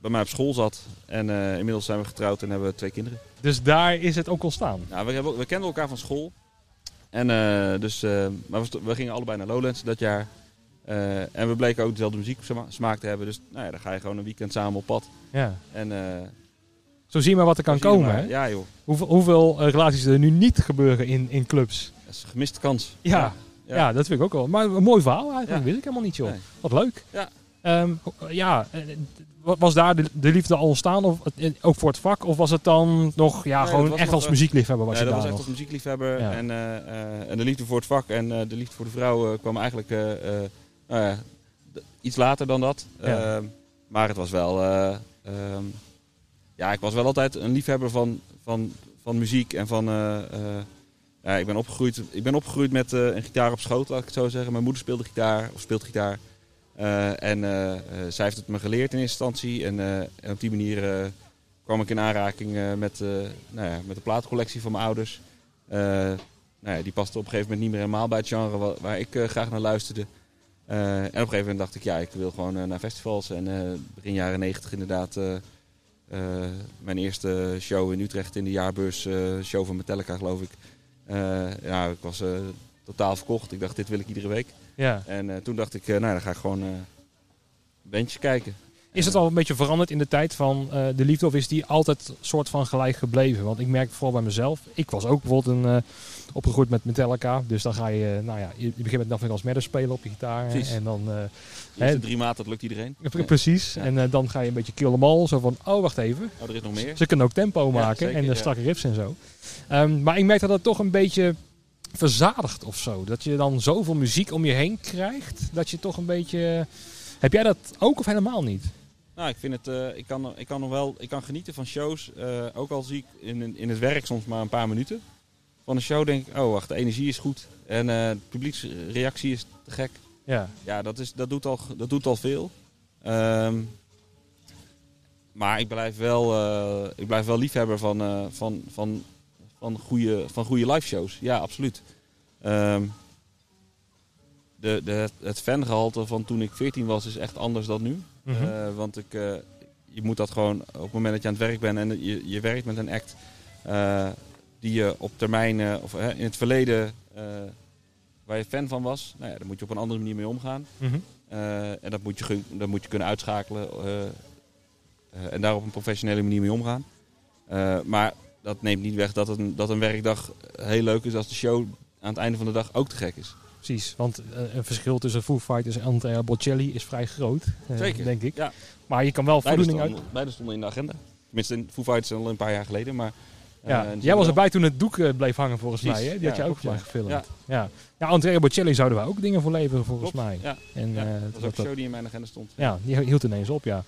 bij mij op school zat. En inmiddels zijn we getrouwd en hebben we 2 kinderen. Dus daar is het ook ontstaan? Nou, we kenden elkaar van school. En maar we gingen allebei naar Lowlands dat jaar. En we bleken ook dezelfde muzieksmaak te hebben. Dus nou ja, dan ga je gewoon een weekend samen op pad. Ja. En, zo zie je maar wat er kan komen. Hè? Ja, joh. Hoeveel relaties er nu niet gebeuren in clubs. Dat is een gemiste kans. Ja, dat vind ik ook wel. Maar een mooi verhaal eigenlijk. Weet ik helemaal niet, joh. Nee. Wat leuk. Ja. Was daar de liefde al ontstaan? Of, ook voor het vak? Of was het dan nog gewoon echt als muziekliefhebber? Was dat was echt als muziekliefhebber. Ja. En de liefde voor het vak en de liefde voor de vrouw kwam eigenlijk... iets later dan dat. Ja. Maar het was wel... ik was wel altijd een liefhebber van muziek. En van... Ik ben opgegroeid met een gitaar op schoot, laat ik het zo zeggen. Mijn moeder speelde gitaar, of speelt gitaar. Zij heeft het me geleerd in eerste instantie. En op die manier kwam ik in aanraking met de plaatcollectie van mijn ouders. Die paste op een gegeven moment niet meer helemaal bij het genre waar ik graag naar luisterde. En op een gegeven moment dacht ik, ik wil gewoon naar festivals. En begin jaren 90 inderdaad mijn eerste show in Utrecht in de jaarbeurs. Show van Metallica, geloof ik. Ik was totaal verkocht. Ik dacht, dit wil ik iedere week. Ja. En toen dacht ik, dan ga ik gewoon een bandje kijken. Is het al een beetje veranderd in de tijd van de liefde? Of is die altijd soort van gelijk gebleven? Want ik merk vooral bij mezelf. Ik was ook bijvoorbeeld opgegroeid met Metallica. Dus dan ga je, je begint met Nothing Else Matters spelen op je gitaar. Precies. En dan... de 3 maat, dat lukt iedereen. Precies. Ja. En dan ga je een beetje Kill 'em All. Zo van, oh wacht even. Oh, er is nog meer. Ze kunnen ook tempo maken zeker, en strakke riffs en zo. Maar ik merk dat toch een beetje... verzadigd of zo. Dat je dan zoveel muziek om je heen krijgt. Dat je toch een beetje... Heb jij dat ook of helemaal niet? Nou, ik vind het... Ik kan genieten van shows. Ook al zie ik in het werk soms maar een paar minuten. Van een show denk ik... Oh, wacht. De energie is goed. En de publieksreactie is te gek. Ja. Ja, dat doet al veel. Maar ik blijf wel liefhebber van goede live shows. Ja, absoluut. Het fangehalte van toen ik 14 was is echt anders dan nu. Mm-hmm. Want je moet dat gewoon, op het moment dat je aan het werk bent en je werkt met een act die je op termijn, in het verleden waar je fan van was, nou ja, daar moet je op een andere manier mee omgaan. Mm-hmm. En dat moet je kunnen uitschakelen en daar op een professionele manier mee omgaan. Maar dat neemt niet weg dat een werkdag heel leuk is als de show aan het einde van de dag ook te gek is. Precies, want een verschil tussen Foo Fighters en Andrea Bocelli is vrij groot, zeker, denk ik. Ja. Maar je kan wel voldoening uit... Beide stonden in de agenda. Tenminste, Foo Fighters al een paar jaar geleden, maar... Ja, jij was erbij toen het doek bleef hangen volgens mij, hè? Die had je ook voor mij gefilmd. Ja. Ja. Ja, Andrea Bocelli zouden wij ook dingen voor leveren volgens mij. Ja. En, ja, dat was ook een show die in mijn agenda stond. Ja, die hield ineens op, ja.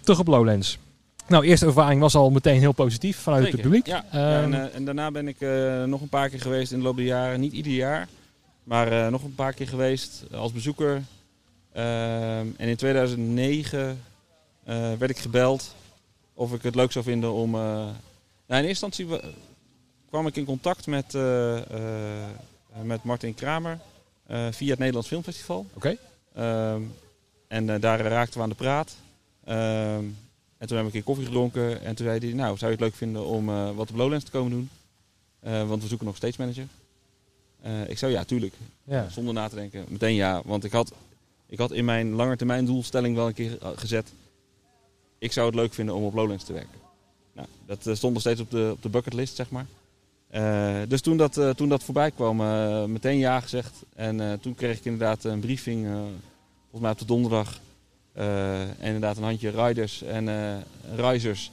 Terug op Lowlands. Nou, eerste ervaring was al meteen heel positief vanuit het publiek. Ja. En daarna ben ik nog een paar keer geweest in de loop der jaren. Niet ieder jaar, maar nog een paar keer geweest als bezoeker. En in 2009 werd ik gebeld of ik het leuk zou vinden om... Nou, in eerste instantie kwam ik in contact met Martin Kramer via het Nederlands Filmfestival. Oké. En daar raakten we aan de praat. En toen heb ik een keer koffie gedronken en toen zei hij, nou, zou je het leuk vinden om wat op Lowlands te komen doen? Want we zoeken nog steeds manager. Ik zei, ja, tuurlijk. Ja. Zonder na te denken. Meteen ja, want ik had in mijn langetermijn doelstelling wel een keer gezet. Ik zou het leuk vinden om op Lowlands te werken. Nou, dat stond nog steeds op de bucketlist, zeg maar. Dus toen dat voorbij kwam, meteen ja gezegd. En toen kreeg ik inderdaad een briefing, volgens mij op de donderdag. En inderdaad een handje riders en reizers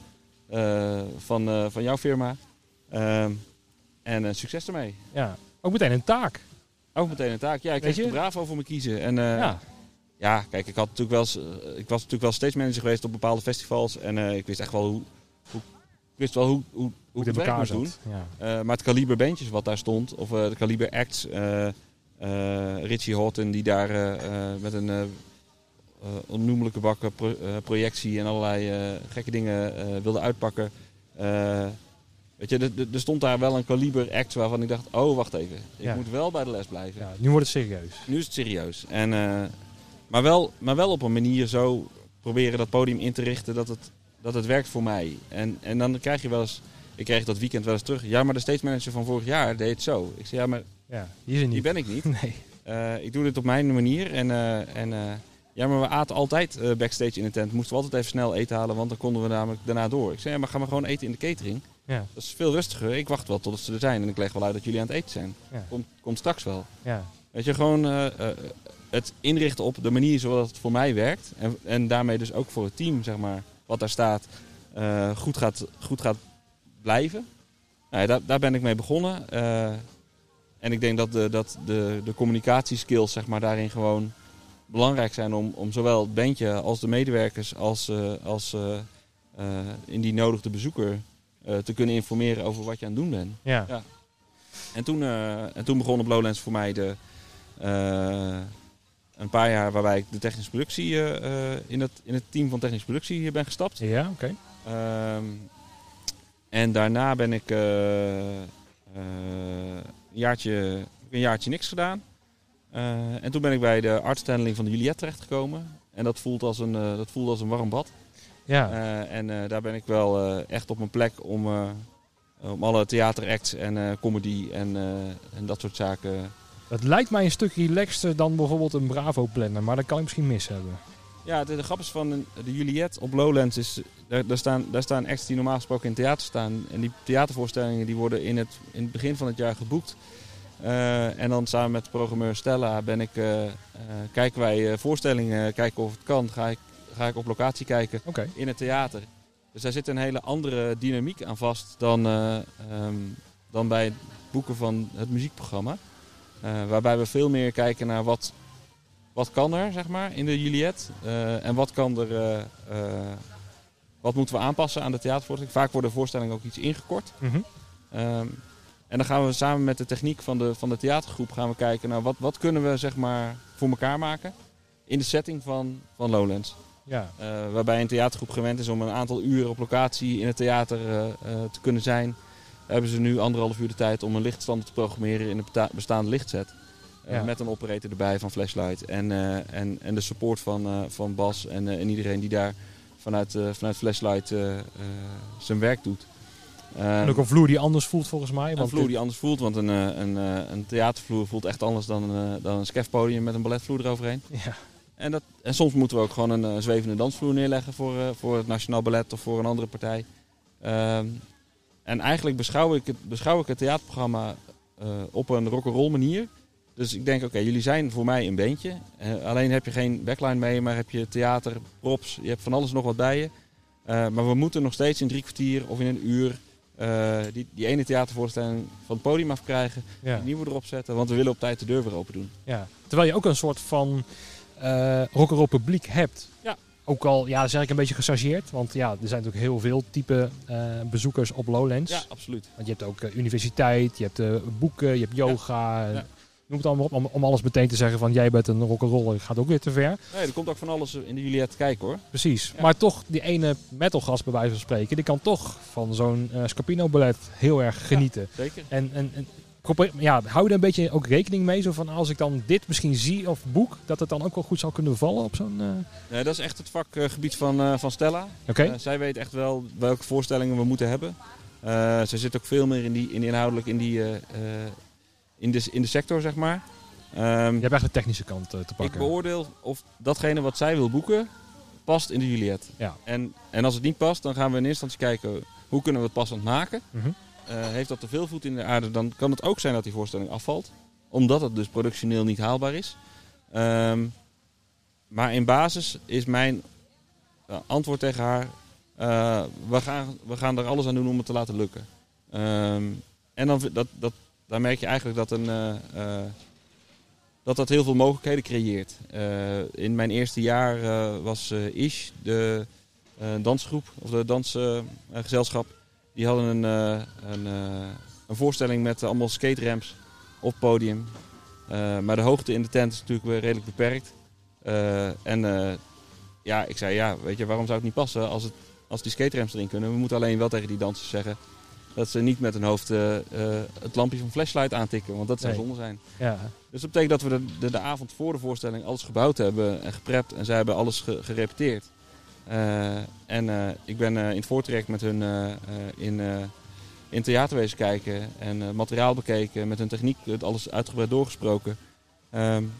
van jouw firma. En succes ermee. Ja, ook meteen een taak. Ook meteen een taak. Ja, ik kreeg de Bravo voor me kiezen. En, ja, kijk, ik was natuurlijk wel steeds manager geweest op bepaalde festivals. En ik wist echt wel hoe het werk moest doen. Ja. Maar het kaliber bandjes wat daar stond, of de kaliber acts. Richie Horton die daar met een onnoemelijke bakken projectie en allerlei gekke dingen wilde uitpakken. Weet je, er stond daar wel een kaliber act waarvan ik dacht, oh wacht even, ik moet wel bij de les blijven. Ja, nu wordt het serieus. Nu is het serieus. En, maar wel op een manier zo proberen dat podium in te richten dat het werkt voor mij. En dan krijg je wel eens... Ik kreeg dat weekend wel eens terug. Ja, maar de stage manager van vorig jaar deed het zo. Ik zei, ja, maar die ben ik niet. Nee. Ik doe dit op mijn manier. Ja, maar we aten altijd backstage in de tent. Moesten we altijd even snel eten halen, want dan konden we namelijk daarna door. Ik zei, ja, maar gaan we gewoon eten in de catering. Ja. Dat is veel rustiger. Ik wacht wel tot ze er zijn. En ik leg wel uit dat jullie aan het eten zijn. Ja. Komt straks wel. Ja. Weet je, gewoon het inrichten op de manier zoals het voor mij werkt. En daarmee dus ook voor het team, zeg maar. Wat daar staat, goed gaat blijven. Nou ja, daar ben ik mee begonnen. En ik denk dat de communicatieskills, zeg maar, daarin gewoon belangrijk zijn om zowel het bandje als de medewerkers als in die nodigde bezoeker te kunnen informeren over wat je aan het doen bent. Ja. Ja. En toen begon op Lowlands voor mij een paar jaar waarbij ik de technische productie in het team van technische productie hier ben gestapt. Ja, oké. En daarna ben ik een jaartje niks gedaan. En toen ben ik bij de artshandeling van de Juliette terechtgekomen. En dat voelde als een warm bad. Ja. En daar ben ik wel echt op mijn plek om alle theateracts en comedy en dat soort zaken. Het lijkt mij een stuk relaxter dan bijvoorbeeld een Bravo-planner, maar dat kan ik misschien mis hebben. Ja, de grap is van de Juliette op Lowlands is, daar staan acts die normaal gesproken in theater staan. En die theatervoorstellingen die worden in het begin van het jaar geboekt. En dan samen met programmeur Stella kijken wij voorstellingen, kijken of het kan. Ga ik op locatie kijken in het theater. Dus daar zit een hele andere dynamiek aan vast dan bij het boeken van het muziekprogramma. Waarbij we veel meer kijken naar wat kan er, zeg maar, in de Juliette. En wat moeten we aanpassen aan de theatervoorstelling. Vaak worden voorstellingen ook iets ingekort. Mm-hmm. En dan gaan we samen met de techniek van de theatergroep gaan we kijken naar wat kunnen we, zeg maar, voor elkaar maken in de setting van Lowlands. Ja. Waarbij een theatergroep gewend is om een aantal uren op locatie in het theater te kunnen zijn. hebben ze nu 1,5 uur de tijd om een lichtstandaard te programmeren in de bestaande lichtset. Ja. Met een operator erbij van Flashlight en de support van Bas en iedereen die daar vanuit Flashlight zijn werk doet. En ook een vloer die anders voelt volgens mij. Want een vloer die anders voelt, want een theatervloer voelt echt anders dan een skefpodium met een balletvloer eroverheen. Ja. En soms moeten we ook gewoon een zwevende dansvloer neerleggen voor het Nationaal Ballet of voor een andere partij. En eigenlijk beschouw ik het theaterprogramma op een rock'n'roll manier. Dus ik denk, oké, jullie zijn voor mij een bandje. Alleen heb je geen backline mee, maar heb je theater, props, je hebt van alles nog wat bij je. Maar we moeten nog steeds in 3 kwartier of in een uur die ene theatervoorstelling van het podium afkrijgen. Ja. Die nieuwe erop zetten, want we willen op tijd de deur weer open doen. Ja. Terwijl je ook een soort van rock'n'roll publiek hebt. Ja. Ook al, ja, dat is eigenlijk een beetje gechargeerd. Want ja, er zijn natuurlijk heel veel type bezoekers op Lowlands. Ja, absoluut. Want je hebt ook universiteit, je hebt boeken, je hebt yoga. Ja. Ja. Noem het allemaal op, om alles meteen te zeggen van jij bent een rock'n'roller, gaat ook weer te ver. Nee, er komt ook van alles in de Juliette kijken hoor. Precies, ja. Maar toch die ene metalgast bij wijze van spreken, die kan toch van zo'n Scapino-ballet heel erg genieten. Ja, zeker. En hou er een beetje ook rekening mee, zo van als ik dan dit misschien zie of boek, dat het dan ook wel goed zou kunnen vallen op zo'n... Nee, dat is echt het vakgebied van Stella. Okay. Zij weet echt wel welke voorstellingen we moeten hebben. Zij zit ook veel meer inhoudelijk in de sector, zeg maar. Je hebt echt de technische kant te pakken. Ik beoordeel of datgene wat zij wil boeken past in de Juliette. Ja. En als het niet past, dan gaan we in eerste instantie kijken hoe kunnen we het passend maken. Mm-hmm. Heeft dat te veel voet in de aarde, dan kan het ook zijn dat die voorstelling afvalt. Omdat het dus productioneel niet haalbaar is. Maar in basis is mijn antwoord tegen haar... We gaan er alles aan doen om het te laten lukken. En dan merk je eigenlijk dat dat heel veel mogelijkheden creëert. In mijn eerste jaar was Ish, de dansgroep of de dansgezelschap, die hadden een voorstelling met allemaal skateramps op podium. Maar de hoogte in de tent is natuurlijk weer redelijk beperkt. Ik zei, weet je, waarom zou het niet passen als die skateramps erin kunnen? We moeten alleen wel tegen die dansers zeggen dat ze niet met hun hoofd het lampje van Flashlight aantikken. Want dat zou zonde zijn. Ja. Dus dat betekent dat we de avond voor de voorstelling alles gebouwd hebben en geprept. En zij hebben alles gerepeteerd. Ik ben in het voortrek met hun in theaterwezen kijken. En materiaal bekeken. Met hun techniek het alles uitgebreid doorgesproken.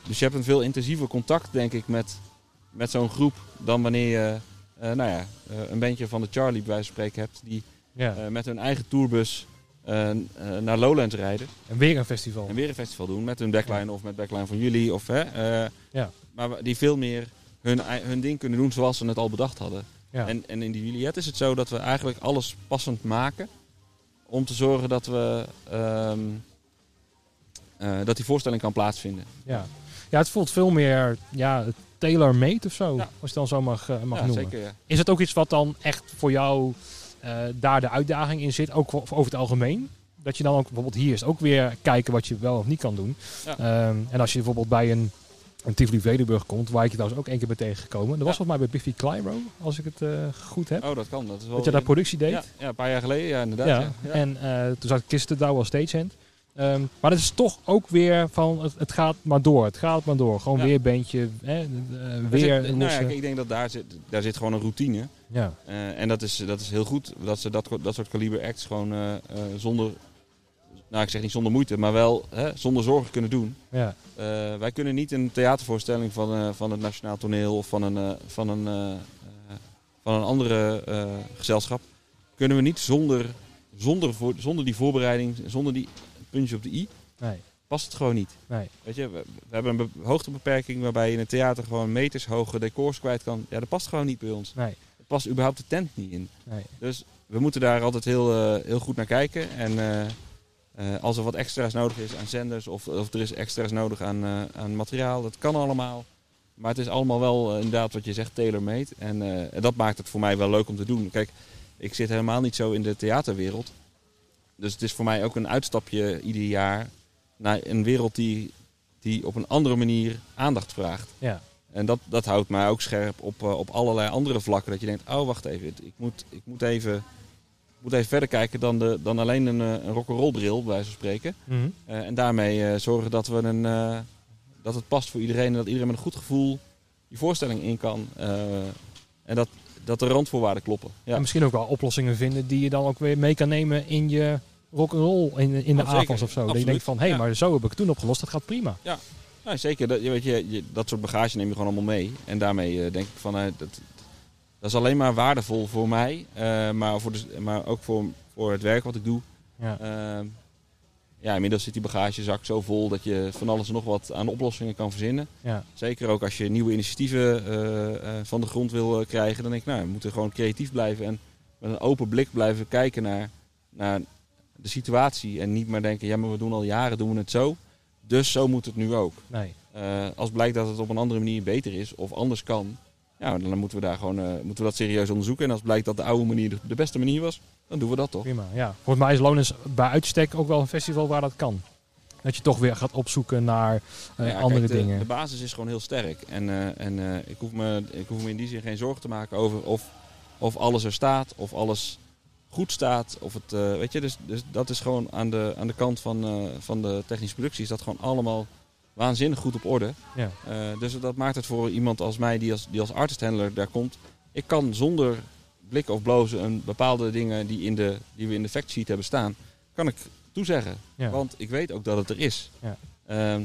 Dus je hebt een veel intensiever contact, denk ik, met zo'n groep. Dan wanneer je een bandje van de Charlie bij wijze van spreken hebt. Die... Ja. Met hun eigen tourbus naar Lowlands rijden. En weer een festival. En weer een festival doen. Met hun backline of met backline van jullie. Of, maar die veel meer hun ding kunnen doen zoals ze het al bedacht hadden. Ja. En in die Juliette is het zo dat we eigenlijk alles passend maken. Om te zorgen dat we dat die voorstelling kan plaatsvinden. Ja, het voelt veel meer... Ja, tailor-made of zo. Ja. Als je het dan zo mag noemen. Zeker, ja. Is het ook iets wat dan echt voor jou... daar de uitdaging in zit, ook over het algemeen. Dat je dan ook bijvoorbeeld hier is ook weer kijken wat je wel of niet kan doen. Ja. En als je bijvoorbeeld bij een Tivoli Vredenburg komt, waar ik je trouwens ook 1 keer ben tegengekomen. Dat was volgens mij bij Biffy Clyro, als ik het goed heb. Oh, dat kan. Dat is wel dat je daar productie deed. Ja, een paar jaar geleden, ja, inderdaad. Ja. Ja. Ja. En toen zat ik Kirsten Douw als stagehand. Maar het is toch ook weer van, het gaat maar door. Het gaat maar door. Gewoon weer bandje, weer lossen. Ik denk dat daar zit gewoon een routine. Ja. En dat is heel goed. Dat ze dat soort kaliber acts gewoon zonder... Nou, ik zeg niet zonder moeite, maar wel zonder zorgen kunnen doen. Ja. Wij kunnen niet een theatervoorstelling van het Nationaal Toneel of van een andere gezelschap... kunnen we niet zonder die voorbereiding, zonder die... puntje op de i, past het gewoon niet. Nee. Weet je, we hebben een hoogtebeperking waarbij je in het theater gewoon metershoge decors kwijt kan. Ja, dat past gewoon niet bij ons. Nee. Dat past überhaupt de tent niet in. Nee. Dus we moeten daar altijd heel goed naar kijken. En als er wat extra's nodig is aan zenders of er is extra's nodig aan materiaal, dat kan allemaal. Maar het is allemaal wel inderdaad wat je zegt, tailor-made. En dat maakt het voor mij wel leuk om te doen. Kijk, ik zit helemaal niet zo in de theaterwereld. Dus het is voor mij ook een uitstapje ieder jaar naar een wereld die op een andere manier aandacht vraagt. Ja. En dat houdt mij ook scherp op allerlei andere vlakken. Dat je denkt, oh wacht even, ik moet even moet even verder kijken dan alleen een rock'n'roll bril, bij wijze van spreken. Mm-hmm. En daarmee zorgen dat we dat het past voor iedereen en dat iedereen met een goed gevoel die voorstelling in kan. En dat de randvoorwaarden kloppen. Ja. En misschien ook wel oplossingen vinden die je dan ook weer mee kan nemen in je rock'n'roll in de avonds of zo. Absoluut. Dat je denkt van, hé, maar zo heb ik toen opgelost, dat gaat prima. Ja, nou, zeker. Dat soort bagage neem je gewoon allemaal mee. En daarmee denk ik van, dat is alleen maar waardevol voor mij. Maar ook voor het werk wat ik doe. Ja. Inmiddels zit die bagagezak zo vol dat je van alles en nog wat aan oplossingen kan verzinnen. Ja. Zeker ook als je nieuwe initiatieven van de grond wil krijgen. Dan denk ik, we moeten gewoon creatief blijven. En met een open blik blijven kijken naar de situatie. En niet maar denken, ja, maar we doen al jaren doen we het zo. Dus zo moet het nu ook. Nee. Als blijkt dat het op een andere manier beter is of anders kan. Ja, dan moeten we daar gewoon dat serieus onderzoeken. En als blijkt dat de oude manier de beste manier was, dan doen we dat toch. Prima, ja. Volgens mij is Lowlands bij uitstek ook wel een festival waar dat kan. Dat je toch weer gaat opzoeken naar andere dingen. De basis is gewoon heel sterk. En ik hoef me in die zin geen zorgen te maken over of alles er staat, of alles goed staat. Of het, weet je, dus dat is gewoon aan de kant van de technische productie is dat gewoon allemaal waanzinnig goed op orde. Ja. Dus dat maakt het voor iemand als mij die als artisthandler daar komt. Ik kan zonder blikken of blozen een bepaalde dingen die we in de fact sheet hebben staan, kan ik toezeggen. Ja. Want ik weet ook dat het er is. Ja.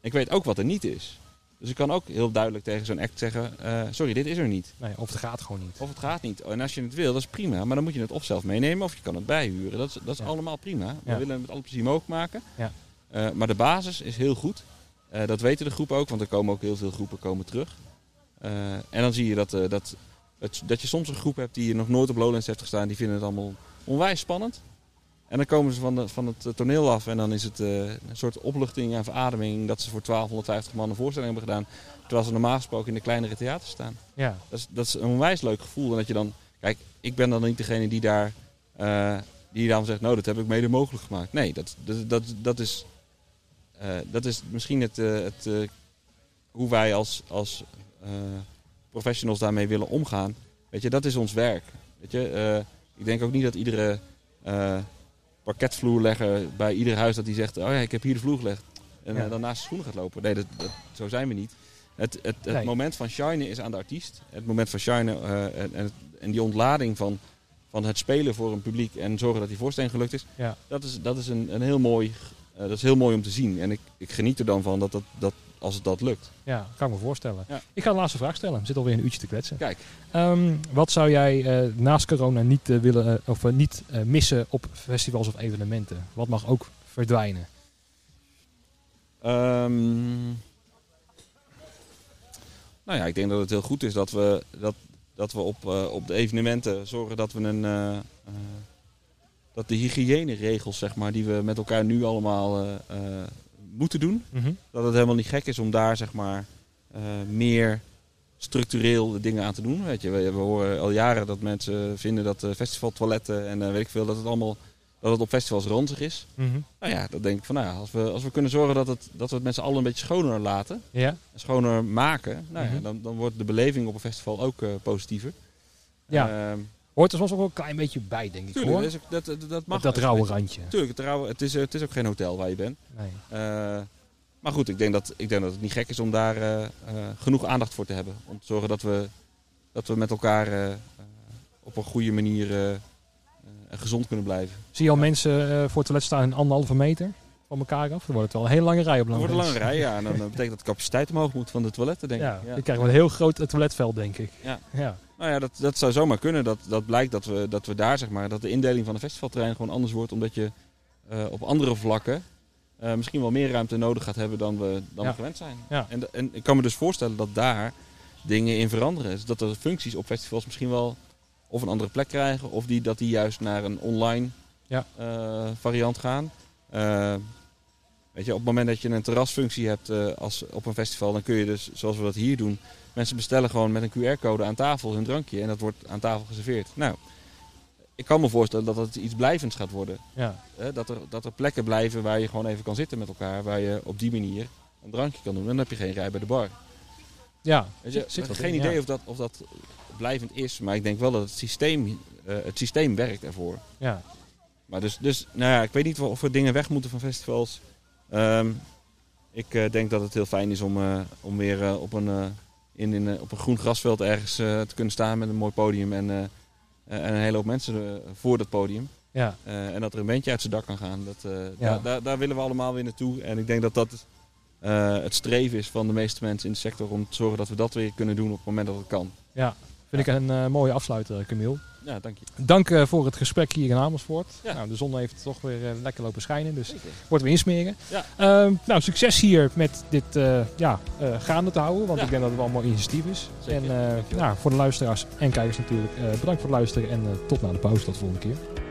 Ik weet ook wat er niet is. Dus ik kan ook heel duidelijk tegen zo'n act zeggen, sorry, dit is er niet. Nee, of het gaat gewoon niet. Of het gaat niet. En als je het wil, dat is prima. Maar dan moet je het of zelf meenemen of je kan het bijhuren. Dat is allemaal prima. We willen het met alle plezier mogelijk maken. Ja. Maar de basis is heel goed. Dat weten de groepen ook, want er komen ook heel veel groepen terug. En dan zie je dat je soms een groep hebt die nog nooit op Lowlands heeft gestaan. Die vinden het allemaal onwijs spannend. En dan komen ze van het toneel af en dan is het een soort opluchting en verademing dat ze voor 1250 man een voorstelling hebben gedaan. Terwijl ze normaal gesproken in de kleinere theaters staan. Ja. Dat is een onwijs leuk gevoel. En dat je dan, kijk, ik ben dan niet degene die daarom zegt, dat heb ik mede mogelijk gemaakt. Nee, dat is... dat is misschien hoe wij als professionals daarmee willen omgaan. Weet je, dat is ons werk. Weet je, ik denk ook niet dat iedere parketvloerlegger bij ieder huis dat die zegt, ik heb hier de vloer gelegd. En dan naast de schoenen gaat lopen. Nee, zo zijn we niet. Het moment van shinen is aan de artiest. Het moment van shinen en die ontlading van het spelen voor een publiek en zorgen dat die voorstelling gelukt is. Ja. Dat is een heel mooi... dat is heel mooi om te zien. En ik geniet er dan van dat als het dat lukt. Ja, kan ik me voorstellen. Ja. Ik ga de laatste vraag stellen. Ik zit alweer een uurtje te kletsen. Kijk. Wat zou jij naast corona niet willen of niet missen op festivals of evenementen? Wat mag ook verdwijnen? Ik denk dat het heel goed is dat we op de evenementen zorgen dat we dat de hygiëneregels, zeg maar, die we met elkaar nu allemaal moeten doen. Mm-hmm. Dat het helemaal niet gek is om daar, zeg maar, meer structureel dingen aan te doen. Weet je, we horen al jaren dat mensen vinden dat festivaltoiletten en weet ik veel, dat het op festivals ranzig is. Mm-hmm. Dat denk ik van, als we kunnen zorgen dat we het met z'n allen een beetje schoner laten. Yeah. En schoner maken, mm-hmm. Dan wordt de beleving op een festival ook positiever. Ja. Hoort er soms ook wel een klein beetje bij, denk ik. Tuurlijk, hoor. Dat mag. Dat rauwe randje. Tuurlijk, het is ook geen hotel waar je bent. Nee. Maar goed, ik denk dat het niet gek is om daar genoeg aandacht voor te hebben. Om te zorgen dat we met elkaar op een goede manier gezond kunnen blijven. Zie je al mensen voor het toilet staan in 1,5 meter van elkaar af? Dan wordt het wel een hele lange rij op Lowlands. Het wordt een lange rij, ja. En dan betekent dat de capaciteit omhoog moet van de toiletten, denk ik. Ja. Dan krijgen we een heel groot toiletveld, denk ik. Ja. Dat zou zomaar kunnen. Dat blijkt dat we daar, zeg maar, dat de indeling van de festivalterrein gewoon anders wordt. Omdat je op andere vlakken misschien wel meer ruimte nodig gaat hebben dan we gewend zijn. Ja. En ik kan me dus voorstellen dat daar dingen in veranderen. Dus dat de functies op festivals misschien wel of een andere plek krijgen. Of die juist naar een online variant gaan. Op het moment dat je een terrasfunctie hebt als op een festival, dan kun je dus, zoals we dat hier doen, mensen bestellen gewoon met een QR-code aan tafel hun drankje en dat wordt aan tafel geserveerd. Nou, ik kan me voorstellen dat het iets blijvends gaat worden. Ja. Dat er plekken blijven waar je gewoon even kan zitten met elkaar, waar je op die manier een drankje kan doen. En dan heb je geen rij bij de bar. Ja. Ik heb geen idee of dat blijvend is, maar ik denk wel dat het systeem Het systeem werkt ervoor. Ja. Maar dus, nou ja, ik weet niet of we dingen weg moeten van festivals. Ik denk dat het heel fijn is om weer op een groen grasveld ergens te kunnen staan met een mooi podium en een hele hoop mensen voor dat podium. Ja. En dat er een bandje uit zijn dak kan gaan. Daar willen we allemaal weer naartoe. En ik denk dat dat het streven is van de meeste mensen in de sector om te zorgen dat we dat weer kunnen doen op het moment dat het kan. Ja, vind ik een mooie afsluiter, Camille. Ja, dank je. Dank voor het gesprek hier in Amersfoort. Ja. Nou, de zon heeft toch weer lekker lopen schijnen, dus wordt weer insmeren. Ja. Nou, succes hier met dit gaande te houden, want ik denk dat het wel een mooi initiatief is. Zeker. En voor de luisteraars en kijkers natuurlijk, bedankt voor het luisteren en tot na de pauze, tot de volgende keer.